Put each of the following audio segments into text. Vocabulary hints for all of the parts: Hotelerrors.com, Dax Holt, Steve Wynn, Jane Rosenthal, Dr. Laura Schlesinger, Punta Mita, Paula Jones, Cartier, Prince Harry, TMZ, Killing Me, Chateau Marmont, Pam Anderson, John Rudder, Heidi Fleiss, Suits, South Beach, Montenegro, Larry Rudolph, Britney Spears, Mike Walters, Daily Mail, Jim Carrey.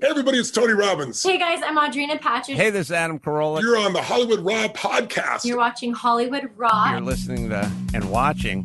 Everybody, it's Tony Robbins. Hey guys, I'm Audrina Patchett. Hey, this is Adam Carolla. You're on the Hollywood Raw podcast. You're watching Hollywood Raw. You're listening to and watching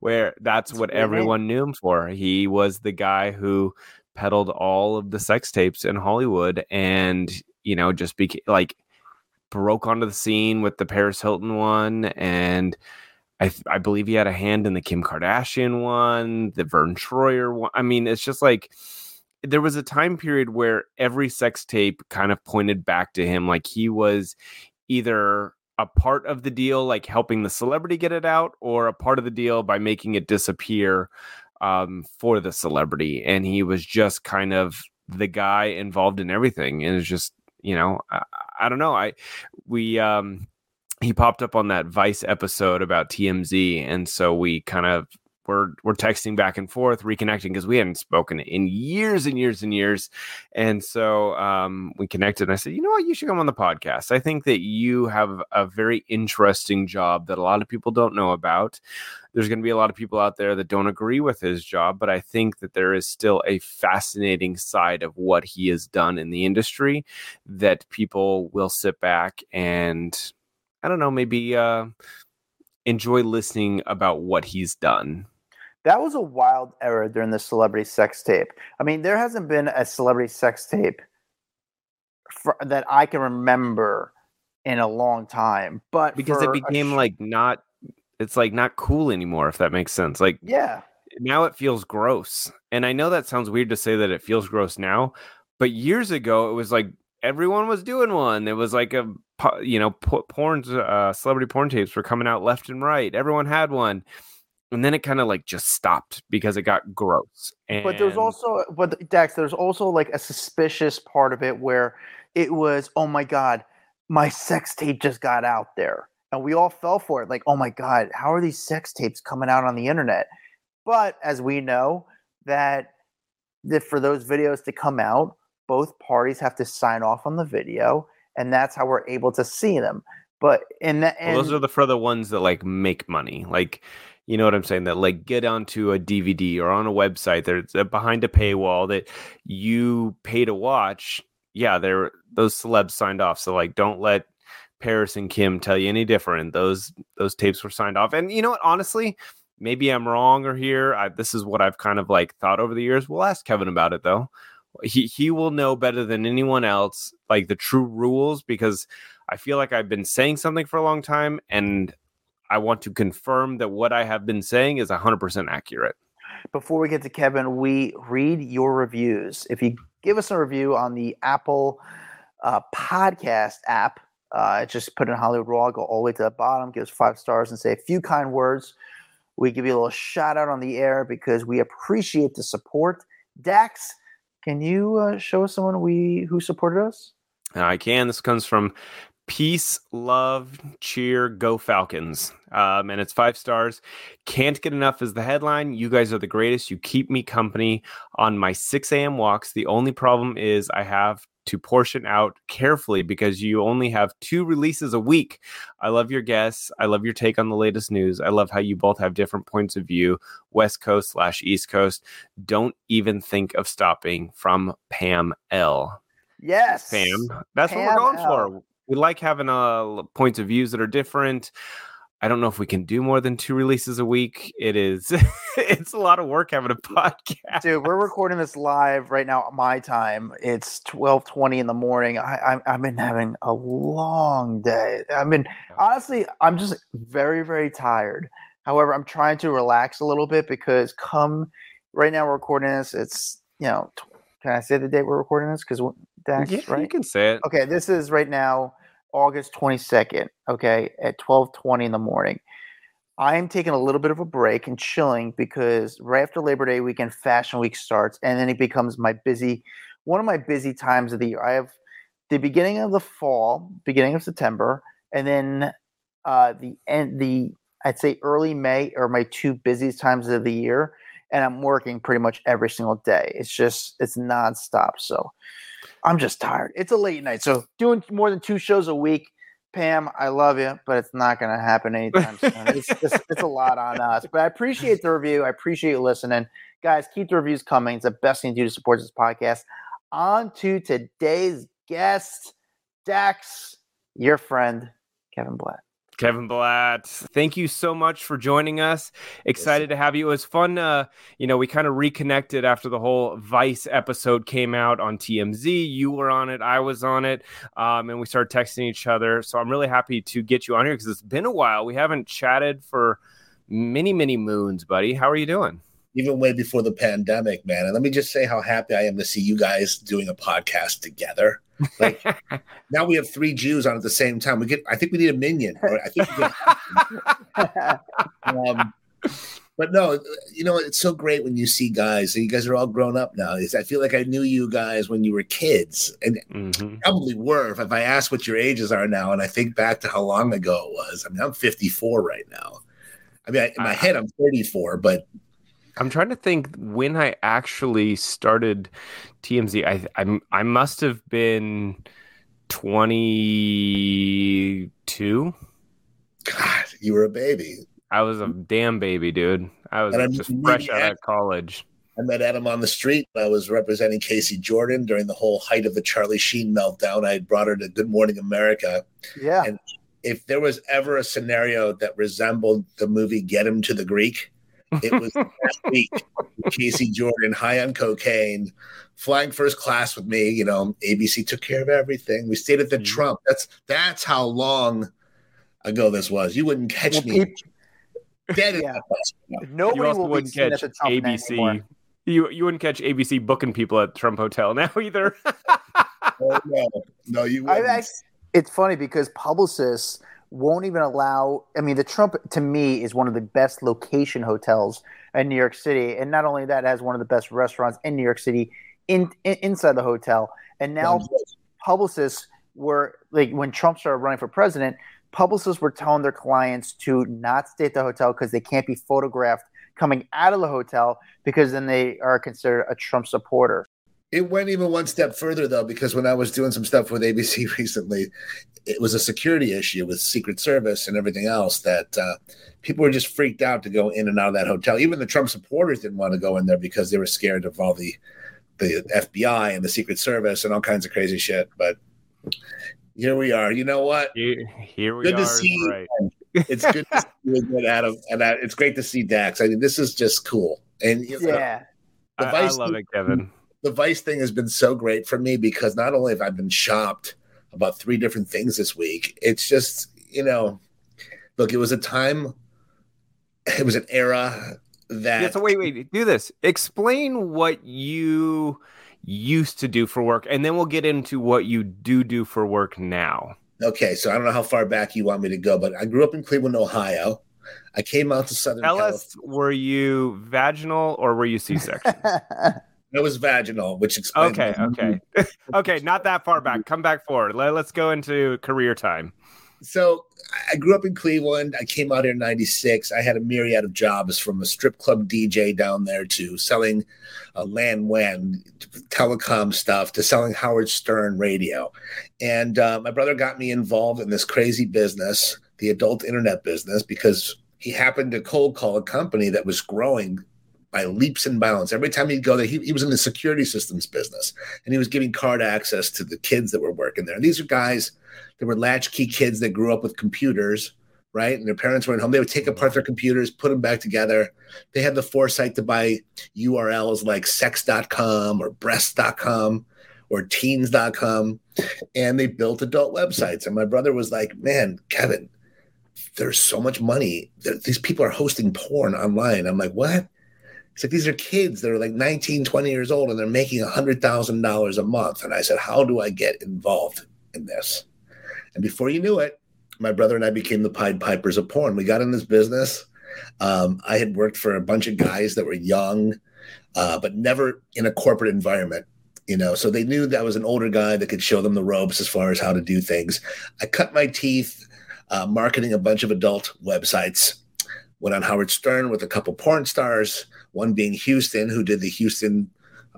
where that's what everyone knew him for. He was the guy who peddled all of the sex tapes in Hollywood and, you know, just broke onto the scene with the Paris Hilton one. And I believe he had a hand in the Kim Kardashian one, the Vern Troyer one. I mean, it's just like there was a time period where every sex tape kind of pointed back to him. Like he was either a part of the deal, like helping the celebrity get it out, or a part of the deal by making it disappear for the celebrity. And he was just kind of the guy involved in everything. And it's just, you know, I don't know. He popped up on that Vice episode about TMZ. And so we kind of were texting back and forth, reconnecting because we hadn't spoken in years and years and years. And so we connected and I said, you know what? You should come on the podcast. I think that you have a very interesting job that a lot of people don't know about. There's going to be a lot of people out there that don't agree with his job, but I think that there is still a fascinating side of what he has done in the industry that people will sit back and, I don't know, maybe enjoy listening about what he's done. That was a wild era during the celebrity sex tape. I mean, there hasn't been a celebrity sex tape that I can remember in a long time. But because it became not cool anymore, if that makes sense. Like, yeah, now it feels gross. And I know that sounds weird to say that it feels gross now, but years ago it was like everyone was doing one. It was like a, you know, celebrity porn tapes were coming out left and right. Everyone had one. And then it kind of just stopped because it got gross. But there's also, Dax, there's also like a suspicious part of it where it was, oh my God, my sex tape just got out there. And we all fell for it. Like, oh my God, how are these sex tapes coming out on the internet? But as we know that for those videos to come out, both parties have to sign off on the video, and that's how we're able to see them. But in the end, those are the ones that make money, you know what I'm saying? That get onto a DVD or on a website that's behind a paywall that you pay to watch. Yeah, those celebs signed off, so don't let Paris and Kim tell you any different. Those tapes were signed off, and you know what? Honestly, maybe I'm wrong or here. This is what I've kind of thought over the years. We'll ask Kevin about it though. He will know better than anyone else, the true rules, because I feel like I've been saying something for a long time, and I want to confirm that what I have been saying is 100% accurate. Before we get to Kevin, we read your reviews. If you give us a review on the Apple podcast app, just put in Hollywood Raw, go all the way to the bottom, give us 5 stars, and say a few kind words. We give you a little shout out on the air because we appreciate the support. Dax, can you show us someone who supported us? I can. This comes from Peace, Love, Cheer, Go Falcons. And it's 5 stars. Can't get enough is the headline. You guys are the greatest. You keep me company on my 6 a.m. walks. The only problem is I have to portion out carefully because you only have 2 releases a week. I love your guests. I love your take on the latest news. I love how you both have different points of view. West Coast / East Coast. Don't even think of stopping. From Pam L. Yes. Pam. That's Pam, what we're going L. for. We like having points of views that are different. I don't know if we can do more than 2 releases a week. It is, it's a lot of work having a podcast. Dude, we're recording this live right now. My time, it's 12:20 in the morning. I've been having a long day. I mean, honestly, I'm just very, very tired. However, I'm trying to relax a little bit because right now we're recording this. It's, you know, can I say the date we're recording this? Because Dax, yeah, right? You can say it. Okay, this is right now. August 22nd, okay, at 12:20 in the morning. I am taking a little bit of a break and chilling because right after Labor Day weekend, Fashion Week starts, and then it becomes one of my busy times of the year. I have the beginning of the fall, beginning of September, and then I'd say early May are my 2 busiest times of the year, and I'm working pretty much every single day. It's nonstop, so I'm just tired. It's a late night. So doing more than 2 shows a week, Pam, I love you, but it's not going to happen anytime soon. It's a lot on us. But I appreciate the review. I appreciate you listening. Guys, keep the reviews coming. It's the best thing to do to support this podcast. On to today's guest, Dax, your friend, Kevin Blatt. Kevin Blatt, thank you so much for joining us. Excited to have you. It was fun. We kind of reconnected after the whole Vice episode came out on TMZ. You were on it. I was on it. And we started texting each other. So I'm really happy to get you on here because it's been a while. We haven't chatted for many, many moons, buddy. How are you doing? Even way before the pandemic, man. And let me just say how happy I am to see you guys doing a podcast together. Like now we have 3 Jews on at the same time. I think we need a minion. Or I think but no, you know, it's so great when you see guys. You guys are all grown up now. I feel like I knew you guys when you were kids, and probably were. If I ask what your ages are now, and I think back to how long ago it was. I mean, I'm 54 right now. I mean, in my head, I'm 34, but. I'm trying to think when I actually started TMZ. I must have been 22. God, you were a baby. I was a damn baby, dude. I was just fresh out of college. I met Adam on the street. I was representing Casey Jordan during the whole height of the Charlie Sheen meltdown. I brought her to Good Morning America. Yeah. And if there was ever a scenario that resembled the movie Get Him to the Greek, it was last week. Casey Jordan, high on cocaine, flying first class with me. You know, ABC took care of everything. We stayed at the Trump. That's how long ago this was. You wouldn't catch me. Dead in that place. Nobody would catch at the Trump ABC. You wouldn't catch ABC booking people at Trump Hotel now either. No, you wouldn't. It's funny because publicists won't even allow. I mean, the Trump to me is one of the best location hotels in New York City, and not only that, it has one of the best restaurants in New York City inside the hotel. And now, publicists were like, when Trump started running for president, publicists were telling their clients to not stay at the hotel because they can't be photographed coming out of the hotel because then they are considered a Trump supporter. It went even one step further, though, because when I was doing some stuff with ABC recently, it was a security issue with Secret Service and everything else that people were just freaked out to go in and out of that hotel. Even the Trump supporters didn't want to go in there because they were scared of all the FBI and the Secret Service and all kinds of crazy shit. But here we are. You know what? Here we are. Good to see you. Right. It's good to see you again, Adam. And it's great to see Dax. I mean, this is just cool. And I love it, Kevin. The Vice thing has been so great for me because not only have I been shopped about 3 different things this week, it's just, you know, look, it was an era that... Yeah, so wait, do this. Explain what you used to do for work, and then we'll get into what you do for work now. Okay, so I don't know how far back you want me to go, but I grew up in Cleveland, Ohio. I came out to Southern California. Tell us, were you vaginal or were you C-section? It was vaginal, which explains... Okay, not that far back. Come back forward. Let's go into career time. So I grew up in Cleveland. I came out here in 96. I had a myriad of jobs, from a strip club DJ down there to selling LanWan telecom stuff to selling Howard Stern radio. And my brother got me involved in this crazy business, the adult internet business, because he happened to cold call a company that was growing by leaps and bounds. Every time he'd go there, he was in the security systems business, and he was giving card access to the kids that were working there. And these are guys that were latchkey kids that grew up with computers right? And their parents weren't home. They would take apart their computers, put them back together. They had the foresight to buy URLs like sex.com or breast.com or teens.com. And they built adult websites. And my brother was like, man, Kevin, there's so much money. These people are hosting porn online. I'm like, what? It's like, these are kids that are like 19, 20 years old, and they're making $100,000 a month. And I said, how do I get involved in this? And before you knew it, my brother and I became the Pied Pipers of porn. We got in this business. I had worked for a bunch of guys that were young, but never in a corporate environment. You know, so they knew that I was an older guy that could show them the ropes as far as how to do things. I cut my teeth marketing a bunch of adult websites. Went on Howard Stern with a couple porn stars, one being Houston, who did the Houston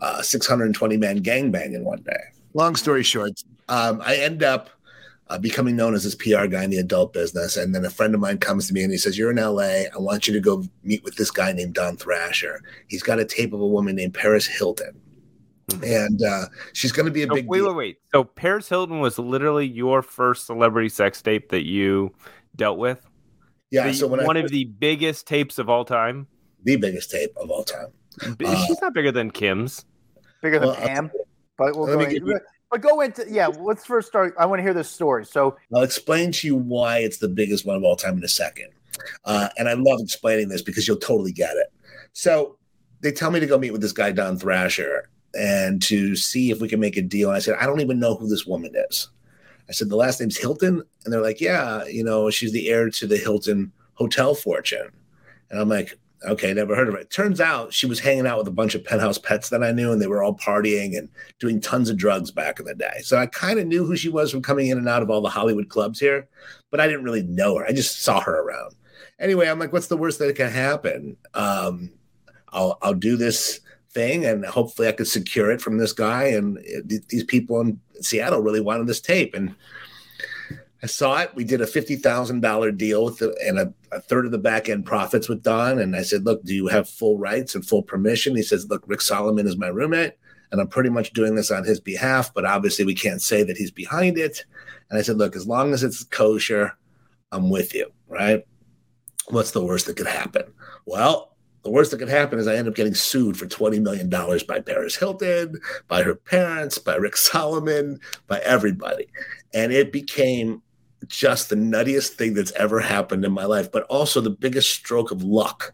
620-man gangbang in one day. Long story short, I end up becoming known as this PR guy in the adult business. And then a friend of mine comes to me and he says, you're in LA. I want you to go meet with this guy named Don Thrasher. He's got a tape of a woman named Paris Hilton. And she's going to be a big deal. Wait. So Paris Hilton was literally your first celebrity sex tape that you dealt with? Yeah. So one of the biggest tapes of all time? The biggest tape of all time. She's not bigger than Kim's. Bigger than Pam. But we'll let's first start. I want to hear this story. So I'll explain to you why it's the biggest one of all time in a second. And I love explaining this because you'll totally get it. So they tell me to go meet with this guy, Don Thrasher, and to see if we can make a deal. And I said, I don't even know who this woman is. I said, the last name's Hilton. And they're like, yeah, you know, she's the heir to the Hilton hotel fortune. And I'm like, okay, never heard of it. Turns out she was hanging out with a bunch of penthouse pets that I knew, and they were all partying and doing tons of drugs back in the day. So I kind of knew who she was from coming in and out of all the Hollywood clubs here, but I didn't really know her. I just saw her around. Anyway, I'm like, what's the worst that can happen? I'll do this thing, and hopefully I could secure it from this guy. And these people in Seattle really wanted this tape. And I saw it. We did a $50,000 deal with and a third of the back end profits with Don. And I said, look, do you have full rights and full permission? He says, look, Rick Solomon is my roommate, and I'm pretty much doing this on his behalf, but obviously we can't say that he's behind it. And I said, look, as long as it's kosher, I'm with you, right? What's the worst that could happen? Well, the worst that could happen is I end up getting sued for $20 million by Paris Hilton, by her parents, by Rick Solomon, by everybody. And it became just the nuttiest thing that's ever happened in my life, but also the biggest stroke of luck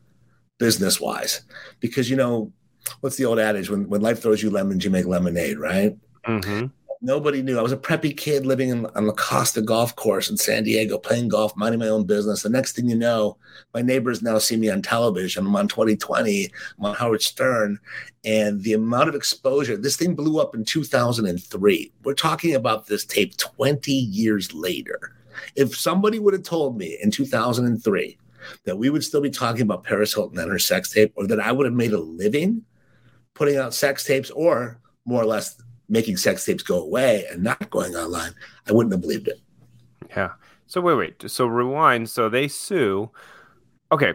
business wise, because, you know, what's the old adage? When life throws you lemons, you make lemonade, right? Mm-hmm. Nobody knew. I was a preppy kid living on La Costa golf course in San Diego, playing golf, minding my own business. The next thing you know, my neighbors now see me on television. I'm on 2020, I'm on Howard Stern, and the amount of exposure, this thing blew up in 2003. We're talking about this tape 20 years later. If somebody would have told me in 2003 that we would still be talking about Paris Hilton and her sex tape, or that I would have made a living putting out sex tapes, or more or less making sex tapes go away and not going online, I wouldn't have believed it. Yeah. So wait. So rewind. So they sue. Okay.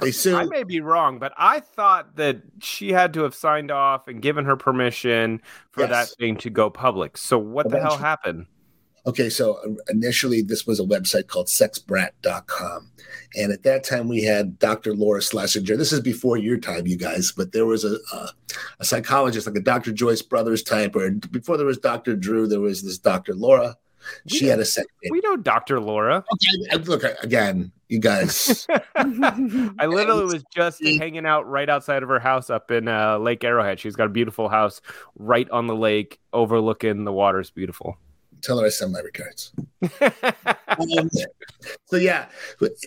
They sue. I may be wrong, but I thought that she had to have signed off and given her permission for that thing to go public. So what the hell happened? Okay, so initially this was a website called sexbrat.com. And at that time we had Dr. Laura Schlesinger. This is before your time, you guys, but there was a psychologist, like a Dr. Joyce Brothers type, or before there was Dr. Drew, there was this Dr. Laura. She had a sex tape. We know Dr. Laura. Okay, look, again, you guys. I literally was just hanging out right outside of her house up in Lake Arrowhead. She's got a beautiful house right on the lake overlooking the water. It's beautiful. Tell her I send my regards. So yeah,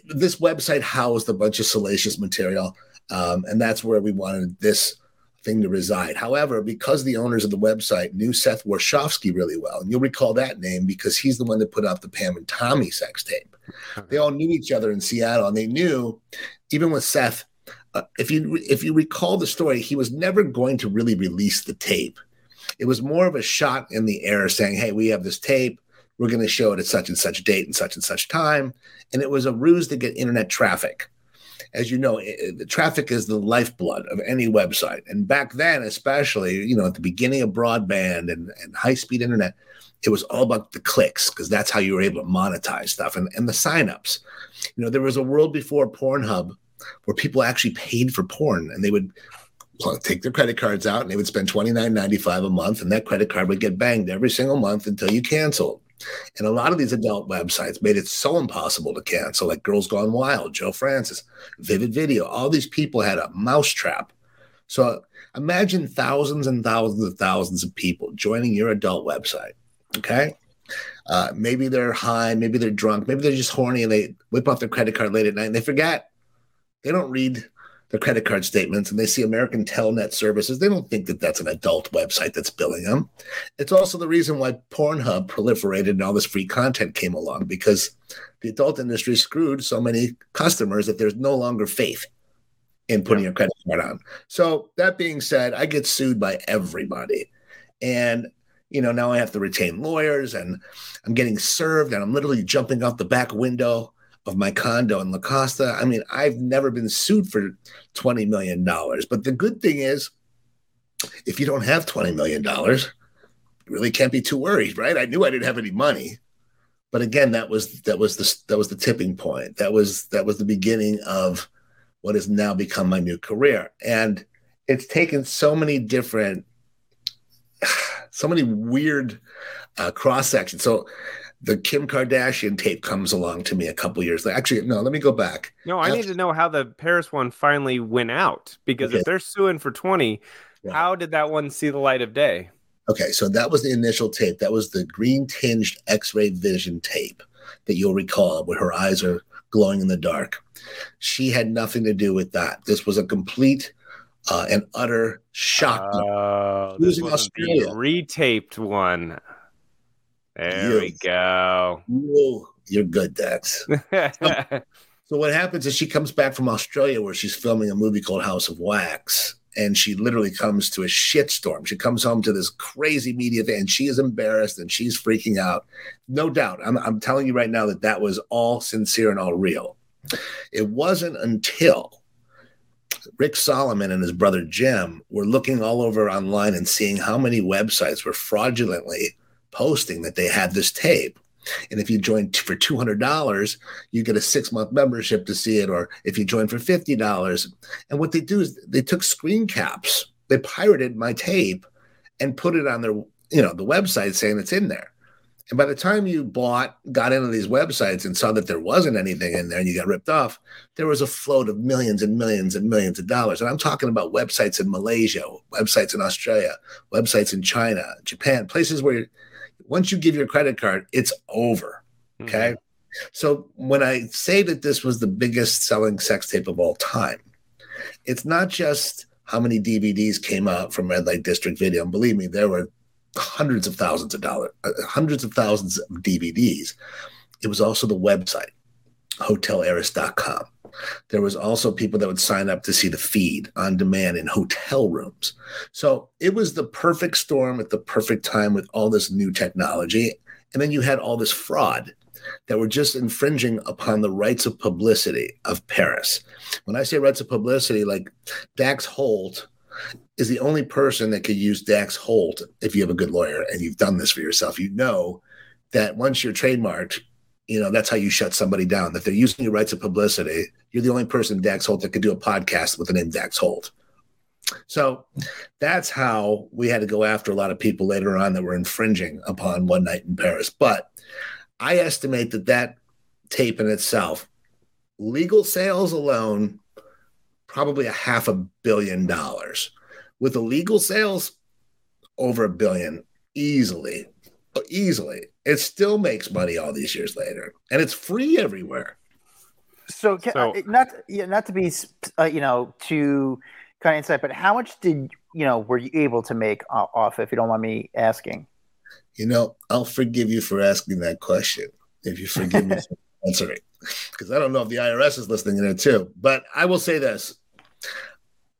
this website housed a bunch of salacious material, and that's where we wanted this thing to reside. However, because the owners of the website knew Seth Warshawski really well, and you'll recall that name because he's the one that put out the Pam and Tommy sex tape. They all knew each other in Seattle, and they knew, even with Seth, if you recall the story, he was never going to really release the tape. It was more of a shot in the air saying, hey, we have this tape. We're going to show it at such and such date and such time. And it was a ruse to get internet traffic. as you know, the traffic is the lifeblood of any website. And back then, especially, you know, at the beginning of broadband and high-speed internet, it was all about the clicks, because that's how you were able to monetize stuff, and the signups. You know, there was a world before Pornhub where people actually paid for porn, and they would take their credit cards out and they would spend $29.95 a month, and that credit card would get banged every single month until you canceled. And a lot of these adult websites made it so impossible to cancel, like Girls Gone Wild, Joe Francis, Vivid Video. All these people had a mousetrap. So imagine thousands and thousands and thousands of people joining your adult website, okay? Maybe they're high, maybe they're drunk, maybe they're just horny and they whip off their credit card late at night and they forget. They don't read their credit card statements, and they see American Telnet services. They don't think that that's an adult website that's billing them. It's also the reason why Pornhub proliferated and all this free content came along, because the adult industry screwed so many customers that there's no longer faith in putting your credit card on. So that being said, I get sued by everybody. And, you know, now I have to retain lawyers, and I'm getting served, and I'm literally jumping out the back window of my condo in La Costa. I mean, I've never been sued for $20 million. But the good thing is, if you don't have $20 million, you really can't be too worried, right? I knew I didn't have any money. But again, that was the tipping point. That was the beginning of what has now become my new career. And it's taken so many weird cross-sections. So the Kim Kardashian tape comes along to me a couple years later. Actually, no, let me go back. No, I need to know how the Paris one finally went out, because if they're suing for 20, how did that one see the light of day? Okay, so that was the initial tape. That was the green-tinged X-ray vision tape that you'll recall, where her eyes are glowing in the dark. She had nothing to do with that. This was a complete and utter shock. This was a retaped one. There we go. Ooh, you're good, Dax. So what happens is she comes back from Australia, where she's filming a movie called House of Wax, and she literally comes to a shitstorm. She comes home to this crazy media thing, and she is embarrassed, and she's freaking out. No doubt. I'm telling you right now that was all sincere and all real. It wasn't until Rick Solomon and his brother Jim were looking all over online and seeing how many websites were fraudulently posting that they had this tape. And if you join for $200, you get a 6-month membership to see it, or if you join for $50. And what they do is they took screen caps, they pirated my tape and put it on their, you know, the website saying it's in there. And by the time you got into these websites and saw that there wasn't anything in there and you got ripped off, there was a float of millions and millions and millions of dollars. And I'm talking about websites in Malaysia, websites in Australia, websites in China, Japan, places where once you give your credit card, it's over, okay? Mm-hmm. So when I say that this was the biggest selling sex tape of all time, it's not just how many DVDs came out from Red Light District Video. And believe me, there were hundreds of thousands of DVDs. It was also the website, hotelerrors.com. There was also people that would sign up to see the feed on demand in hotel rooms. So it was the perfect storm at the perfect time with all this new technology. And then you had all this fraud that were just infringing upon the rights of publicity of Paris. When I say rights of publicity, like Dax Holt is the only person that could use Dax Holt. If you have a good lawyer and you've done this for yourself, you know that once you're trademarked, you know, that's how you shut somebody down, that they're using your rights of publicity. You're the only person, Dax Holt, that could do a podcast with the name Dax Holt. So that's how we had to go after a lot of people later on that were infringing upon One Night in Paris. But I estimate that tape in itself, legal sales alone, probably $500 million. With the legal sales, over $1 billion, easily. It still makes money all these years later, and it's free everywhere. So not to be too kind of inside, but how much were you able to make off, if you don't mind me asking? You know, I'll forgive you for asking that question if you forgive me for answering, because I don't know if the IRS is listening in there too. But I will say this: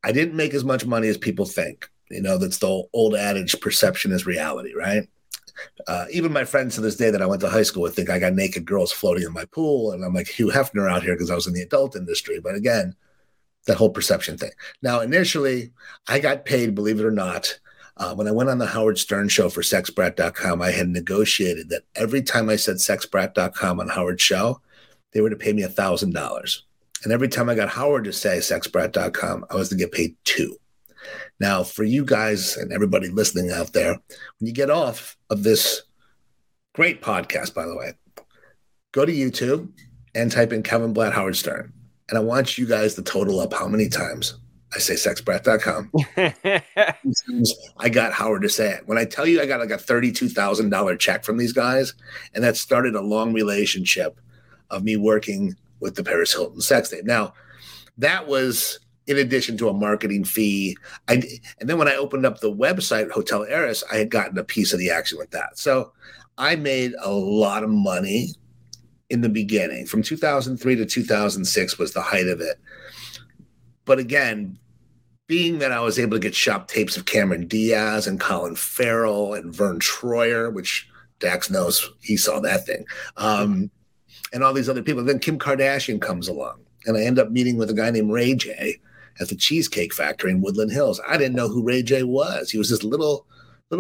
I didn't make as much money as people think. You know, that's the old adage: perception is reality, right? Even my friends to this day that I went to high school would think I got naked girls floating in my pool, and I'm like Hugh Hefner out here because I was in the adult industry. But again, that whole perception thing. Now, initially, I got paid, believe it or not. When I went on the Howard Stern show for sexbrat.com, I had negotiated that every time I said sexbrat.com on Howard's show, they were to pay me $1,000. And every time I got Howard to say sexbrat.com, I was to get paid $2. Now, for you guys and everybody listening out there, when you get off of this great podcast, by the way, go to YouTube and type in Kevin Blatt, Howard Stern. And I want you guys to total up how many times I say sexbrat.com. I got Howard to say it. When I tell you I got like a $32,000 check from these guys, and that started a long relationship of me working with the Paris Hilton sex tape. Now, that was in addition to a marketing fee. And then when I opened up the website, Hotel Heiress, I had gotten a piece of the action with that. So I made a lot of money in the beginning. From 2003 to 2006 was the height of it. But again, being that I was able to get shop tapes of Cameron Diaz and Colin Farrell and Vern Troyer, which Dax knows, he saw that thing, and all these other people. Then Kim Kardashian comes along, and I end up meeting with a guy named Ray J at the Cheesecake Factory in Woodland Hills. I didn't know who Ray J was. He was this little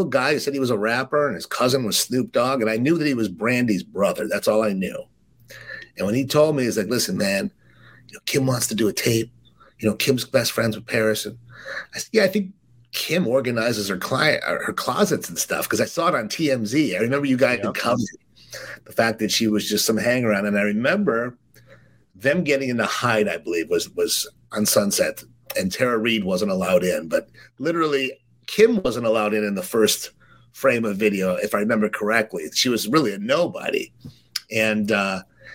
guy who said he was a rapper, and his cousin was Snoop Dogg, and I knew that he was Brandy's brother. That's all I knew. And when he told me, he's like, listen, man, Kim wants to do a tape. Kim's best friends with Paris. And I said, yeah, I think Kim organizes her closets and stuff, because I saw it on TMZ. I remember you guys had come, the fact that she was just some hang around. And I remember them getting into Hyde, I believe, was on Sunset, and Tara Reid wasn't allowed in. But literally, Kim wasn't allowed in the first frame of video, if I remember correctly. She was really a nobody. And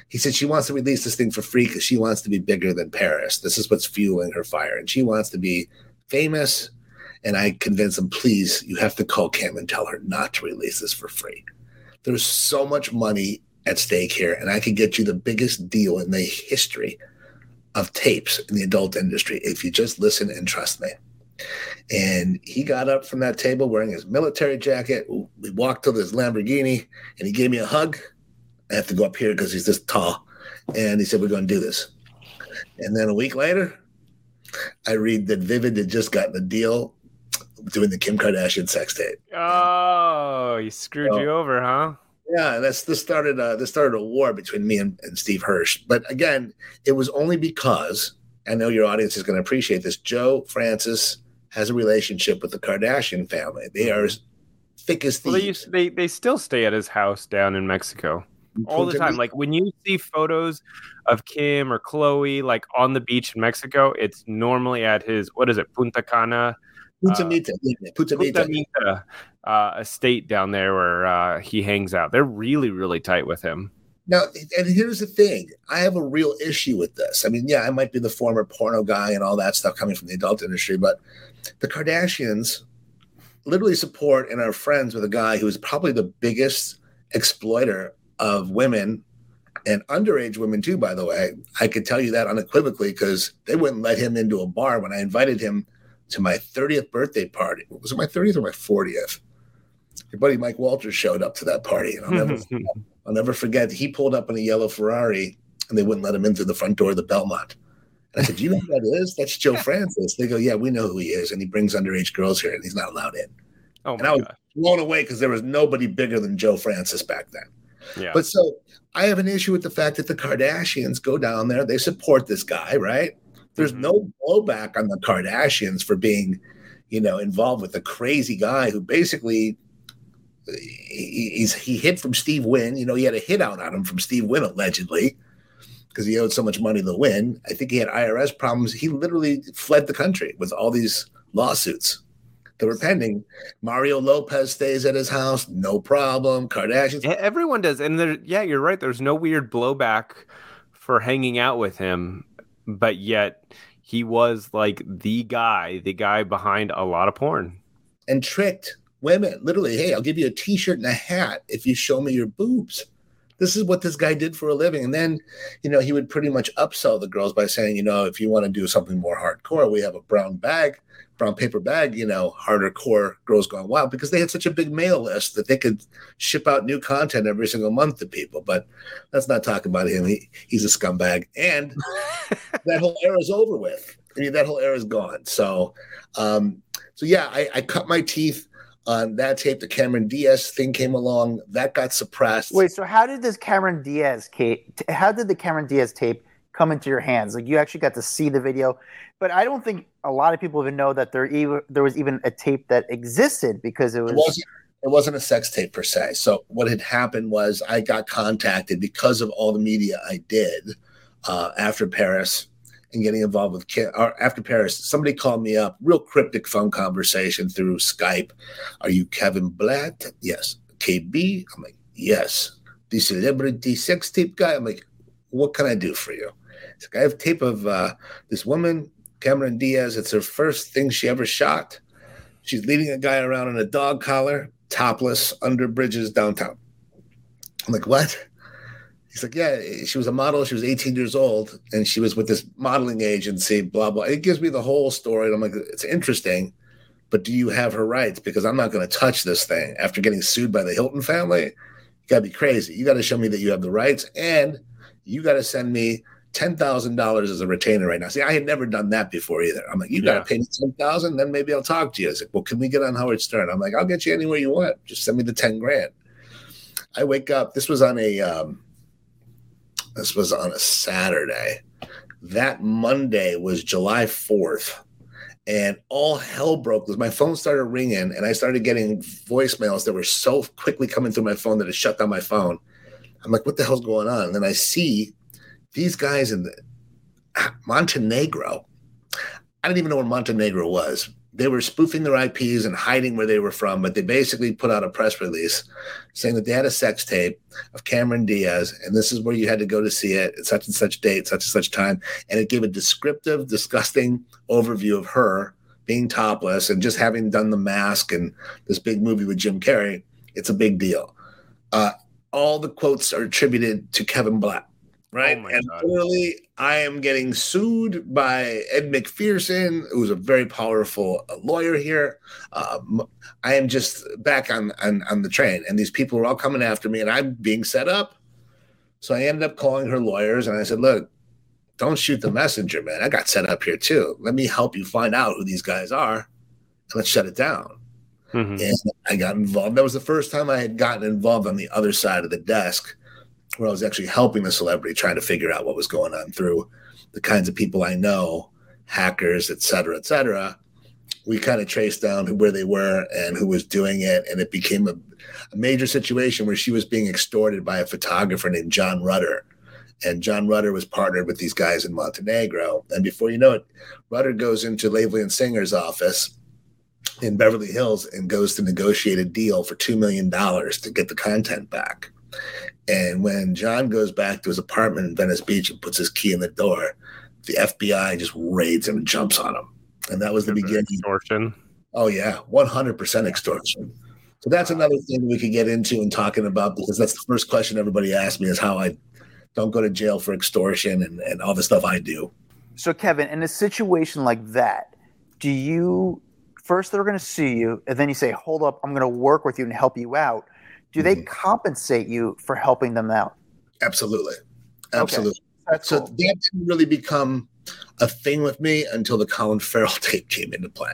he said she wants to release this thing for free because she wants to be bigger than Paris. This is what's fueling her fire. And she wants to be famous. And I convinced him, please, you have to call Kim and tell her not to release this for free. There's so much money at stake here. And I could get you the biggest deal in the history of tapes in the adult industry if you just listen and trust me. And he got up from that table wearing his military jacket. We walked to this Lamborghini, and he gave me a hug. I have to go up here because he's this tall. And he said, we're going to do this. And then a week later, I read that Vivid had just gotten a deal doing the Kim Kardashian sex tape. Oh, he screwed you over, huh? Yeah, this started a war between me and Steve Hirsch. But again, it was only because, I know your audience is going to appreciate this, Joe Francis has a relationship with the Kardashian family. They are thick as thieves. Well, they still stay at his house down in Mexico. All the time. Like when you see photos of Kim or Chloe like on the beach in Mexico, it's normally at his, Punta Cana? Punta Mita estate down there where he hangs out. They're really, really tight with him. Now, and here's the thing. I have a real issue with this. I mean, yeah, I might be the former porno guy and all that stuff coming from the adult industry, but the Kardashians literally support and are friends with a guy who is probably the biggest exploiter of women, and underage women too, by the way. I could tell you that unequivocally because they wouldn't let him into a bar when I invited him to my 30th birthday party. Was it my 30th or my 40th? Your buddy Mike Walters showed up to that party, and I'll never forget. He pulled up in a yellow Ferrari, and they wouldn't let him in through the front door of the Belmont. And I said, do you know who that is? That's Joe Francis. They go, yeah, we know who he is, and he brings underage girls here, and he's not allowed in. Oh, and I was blown away because there was nobody bigger than Joe Francis back then. Yeah. But so I have an issue with the fact that the Kardashians go down there. They support this guy, right? There's no blowback on the Kardashians for being, involved with the crazy guy who basically he hid from Steve Wynn. He had a hit out on him from Steve Wynn, allegedly, because he owed so much money to Wynn. I think he had IRS problems. He literally fled the country with all these lawsuits that were pending. Mario Lopez stays at his house, no problem. Kardashians, everyone does, and you're right. There's no weird blowback for hanging out with him, but yet he was like the guy behind a lot of porn and tricked women. Literally, hey, I'll give you a T-shirt and a hat if you show me your boobs. This is what this guy did for a living. And then, he would pretty much upsell the girls by saying, if you want to do something more hardcore, we have a brown bag brown paper bag, you know, harder core Girls Gone Wild, because they had such a big mail list that they could ship out new content every single month to people. But let's not talk about him. He's a scumbag. And that whole era is over with. I mean, that whole era is gone. So yeah, I cut my teeth on that tape. The Cameron Diaz thing came along. That got suppressed. Wait, so how did this Cameron Diaz tape, how did the Cameron Diaz tape come into your hands? Like, you actually got to see the video. But I don't think a lot of people even know that there was even a tape that existed, because it was... It wasn't a sex tape per se. So what had happened was I got contacted because of all the media I did after Paris and getting involved with Kim. Or after Paris, somebody called me up, real cryptic phone conversation through Skype. Are you Kevin Blatt? Yes. KB? I'm like, yes. The celebrity sex tape guy? I'm like, what can I do for you? It's like, I have tape of this woman, Cameron Diaz. It's her first thing she ever shot. She's leading a guy around in a dog collar, topless, under bridges downtown. I'm like, what? He's like, yeah, she was a model. She was 18 years old, and she was with this modeling agency, blah, blah. It gives me the whole story, and I'm like, it's interesting, but do you have her rights? Because I'm not going to touch this thing. After getting sued by the Hilton family, you got to be crazy. You got to show me that you have the rights, and you got to send me $10,000 as a retainer right now. See, I had never done that before either. I'm like, you got to pay me $10,000, then maybe I'll talk to you. It's like, well, can we get on Howard Stern? I'm like, I'll get you anywhere you want. Just send me the $10,000. I wake up. This was on a Saturday. That Monday was July 4th, and all hell broke loose. My phone started ringing, and I started getting voicemails that were so quickly coming through my phone that it shut down my phone. I'm like, what the hell's going on? And then I see these guys in Montenegro. I didn't even know where Montenegro was. They were spoofing their IPs and hiding where they were from, but they basically put out a press release saying that they had a sex tape of Cameron Diaz, and this is where you had to go to see it at such and such date, such and such time. And it gave a descriptive, disgusting overview of her being topless and just having done The Mask and this big movie with Jim Carrey. It's a big deal. All the quotes are attributed to Kevin Blatt, right? Oh, and literally, I am getting sued by Ed McPherson, who's a very powerful lawyer here. I am just back on the train, and these people are all coming after me, and I'm being set up. So I ended up calling her lawyers, and I said, look, don't shoot the messenger, man. I got set up here, too. Let me help you find out who these guys are, and let's shut it down. Mm-hmm. And I got involved. That was the first time I had gotten involved on the other side of the desk, where I was actually helping the celebrity, trying to figure out what was going on through the kinds of people I know, hackers, et cetera, et cetera. We kind of traced down where they were and who was doing it. And it became a major situation where she was being extorted by a photographer named John Rudder. And John Rudder was partnered with these guys in Montenegro. And before you know it, Rudder goes into Laveley and Singer's office in Beverly Hills and goes to negotiate a deal for $2 million to get the content back. And when John goes back to his apartment in Venice Beach and puts his key in the door, the FBI just raids him and jumps on him. And that was the beginning. Extortion. Oh, yeah. 100% extortion. So that's another thing we could get into and talking about, because that's the first question everybody asked me is how I don't go to jail for extortion and all the stuff I do. So, Kevin, in a situation like that, do you... First, they're going to sue you, and then you say, hold up, I'm going to work with you and help you out. Do they compensate you for helping them out? Absolutely. Absolutely. Okay. So cool. That didn't really become a thing with me until the Colin Farrell tape came into play.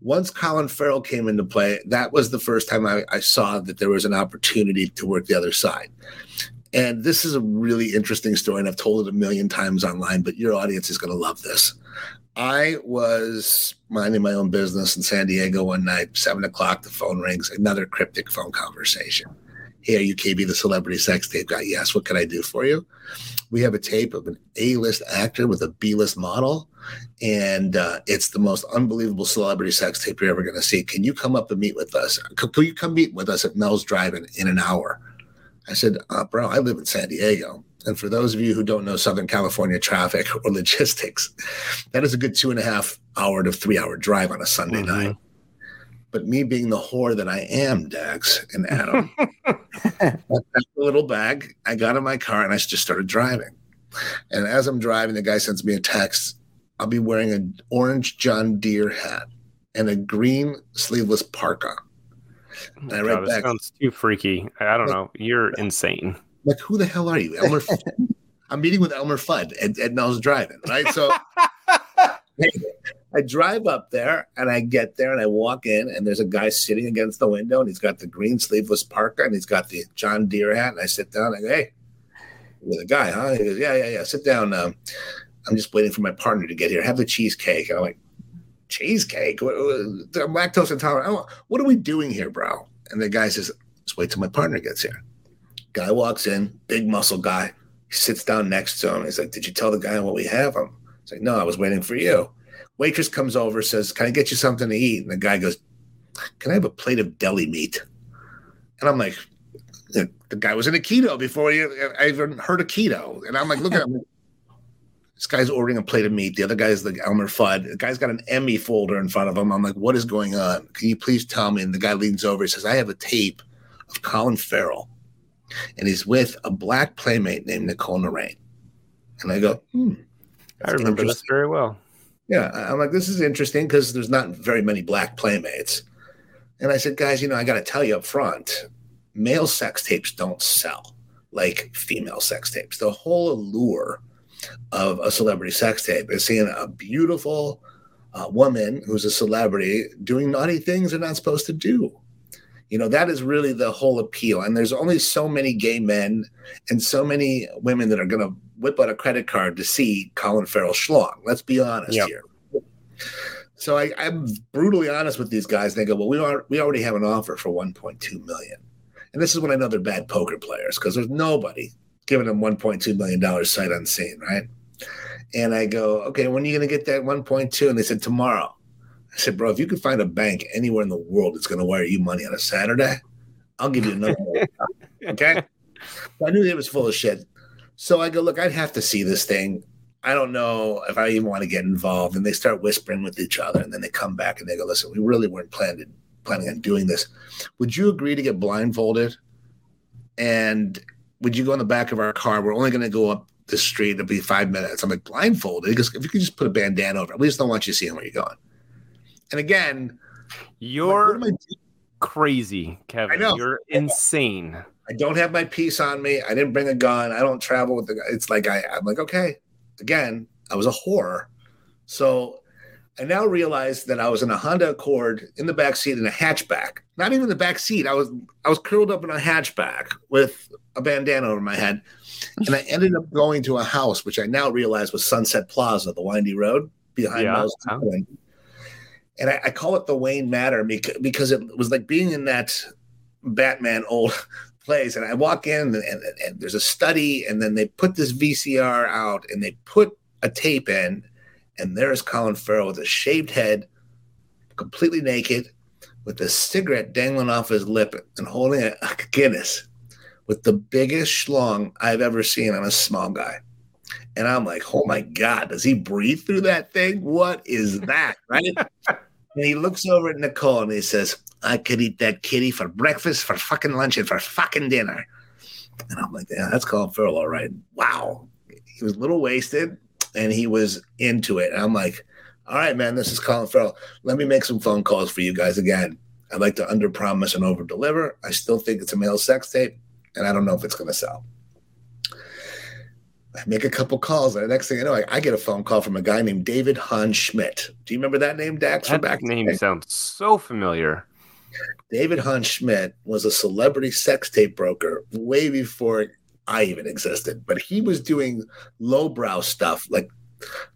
Once Colin Farrell came into play, that was the first time I saw that there was an opportunity to work the other side. And this is a really interesting story, and I've told it 1,000,000 times online, but your audience is going to love this. I was minding my own business in San Diego one night, 7:00, the phone rings, another cryptic phone conversation. Hey, are you KB, the celebrity sex tape guy? Yes, what can I do for you? We have a tape of an A-list actor with a B-list model, and it's the most unbelievable celebrity sex tape you're ever going to see. Can you come up and meet with us? Can you come meet with us at Mel's Drive-In in an hour? I said, bro, I live in San Diego. And for those of you who don't know Southern California traffic or logistics, that is a good 2.5 hour to 3 hour drive on a Sunday night. But me being the whore that I am, Dax and Adam, I packed a little bag. I got in my car and I just started driving. And as I'm driving, the guy sends me a text. I'll be wearing an orange John Deere hat and a green sleeveless parka. And I write back, sounds too freaky. I don't know. You're insane. Like, who the hell are you? Elmer Fudd? I'm meeting with Elmer Fudd at Mel's Drive-In, right? So I drive up there and I get there and I walk in and there's a guy sitting against the window and he's got the green sleeveless parka and he's got the John Deere hat. And I sit down and I go, hey, you're the guy, huh? He goes, yeah. Sit down. I'm just waiting for my partner to get here. Have the cheesecake. And I'm like, cheesecake? I'm lactose intolerant. What are we doing here, bro? And the guy says, just wait till my partner gets here. Guy walks in, big muscle guy. He sits down next to him. He's like, did you tell the guy what we have? He's like, no, I was waiting for you. Waitress comes over, says, can I get you something to eat? And the guy goes, can I have a plate of deli meat? And I'm like, the guy was in a keto before I even heard of keto. And I'm like, look at him. This guy's ordering a plate of meat. The other guy's like Elmer Fudd. The guy's got an Emmy folder in front of him. I'm like, what is going on? Can you please tell me? And the guy leans over. He says, I have a tape of Colin Farrell. And he's with a black playmate named Nicole Narain. And I go, I remember this very well. Yeah. I'm like, this is interesting because there's not very many black playmates. And I said, guys, I got to tell you up front, male sex tapes don't sell like female sex tapes. The whole allure of a celebrity sex tape is seeing a beautiful woman who's a celebrity doing naughty things they're not supposed to do. That is really the whole appeal. And there's only so many gay men and so many women that are going to whip out a credit card to see Colin Farrell schlong. Let's be honest here. So I'm brutally honest with these guys. They go, well, we already have an offer for $1.2 million. And this is when I know they're bad poker players because there's nobody giving them $1.2 million sight unseen, right? And I go, okay, when are you going to get that 1.2? And they said, tomorrow. I said, bro, if you could find a bank anywhere in the world that's going to wire you money on a Saturday, I'll give you another one. Okay? I knew it was full of shit. So I go, look, I'd have to see this thing. I don't know if I even want to get involved. And they start whispering with each other. And then they come back and they go, listen, we really weren't planning on doing this. Would you agree to get blindfolded? And would you go in the back of our car? We're only going to go up the street. It'll be 5 minutes. I'm like, blindfolded? Because if you could just put a bandana over it. We just don't want you seeing where you're going. And again, you're crazy, Kevin. I know. You're insane. I don't have my piece on me. I didn't bring a gun. I don't travel with the gun. It's like I'm like, okay. Again, I was a whore. So I now realized that I was in a Honda Accord in the backseat in a hatchback. Not even the backseat. I was curled up in a hatchback with a bandana over my head. And I ended up going to a house, which I now realize was Sunset Plaza, the windy road behind Mel's. And I call it the Wayne Manor because it was like being in that Batman old place. And I walk in and there's a study and then they put this VCR out and they put a tape in. And there's Colin Farrell with a shaved head, completely naked, with a cigarette dangling off his lip and holding a Guinness with the biggest schlong I've ever seen on a small guy. And I'm like, oh, my God, does he breathe through that thing? What is that? Right? And he looks over at Nicole and he says, I could eat that kitty for breakfast, for fucking lunch, and for fucking dinner. And I'm like, yeah, that's Colin Farrell, all right. Wow. He was a little wasted, and he was into it. And I'm like, all right, man, this is Colin Farrell. Let me make some phone calls for you guys again. I'd like to underpromise and overdeliver. I still think it's a male sex tape, and I don't know if it's going to sell. I make a couple calls, and the next thing I know, I get a phone call from a guy named David Hans Schmidt. Do you remember that name, Dax? That name sounds so familiar. David Hans Schmidt was a celebrity sex tape broker way before I even existed, but he was doing lowbrow stuff like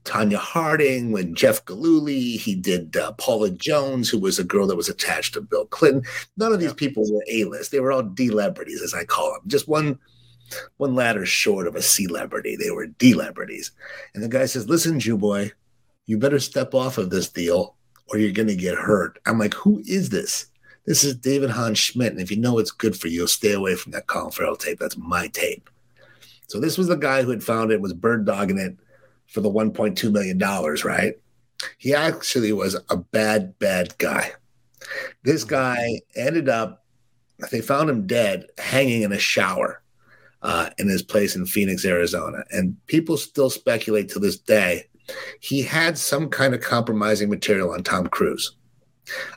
Tanya Harding, when Jeff Galooly, he did Paula Jones, who was a girl that was attached to Bill Clinton. None of these people were A-list. They were all D-lebrities, as I call them. Just one ladder short of a C-lebrity. They were D-lebrities. And the guy says, listen, Jew boy, you better step off of this deal or you're going to get hurt. I'm like, who is this? This is David Hans Schmidt. And if you know it's good for you, stay away from that Colin Farrell tape. That's my tape. So this was the guy who had found it, was bird dogging it for the $1.2 million, right? He actually was a bad, bad guy. This guy ended up, they found him dead, hanging in a shower. In his place in Phoenix, Arizona. And people still speculate to this day he had some kind of compromising material on Tom Cruise.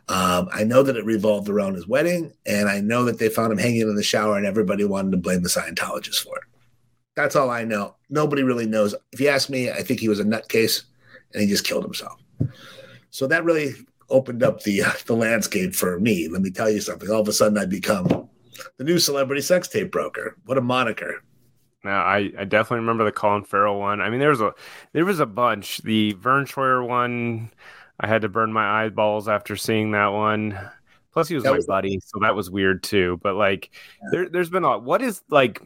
I know that it revolved around his wedding, and I know that they found him hanging in the shower, and everybody wanted to blame the Scientologists for it. That's all I know. Nobody really knows. If you ask me, I think he was a nutcase, and he just killed himself. So that really opened up the landscape for me. Let me tell you something. All of a sudden, I become the new celebrity sex tape broker. What a moniker. No, I definitely remember the Colin Farrell one. I mean, there was a bunch. The Vern Troyer one, I had to burn my eyeballs after seeing that one. Plus, he was my buddy, so that was weird too. But like, yeah. There's been a lot. What is like?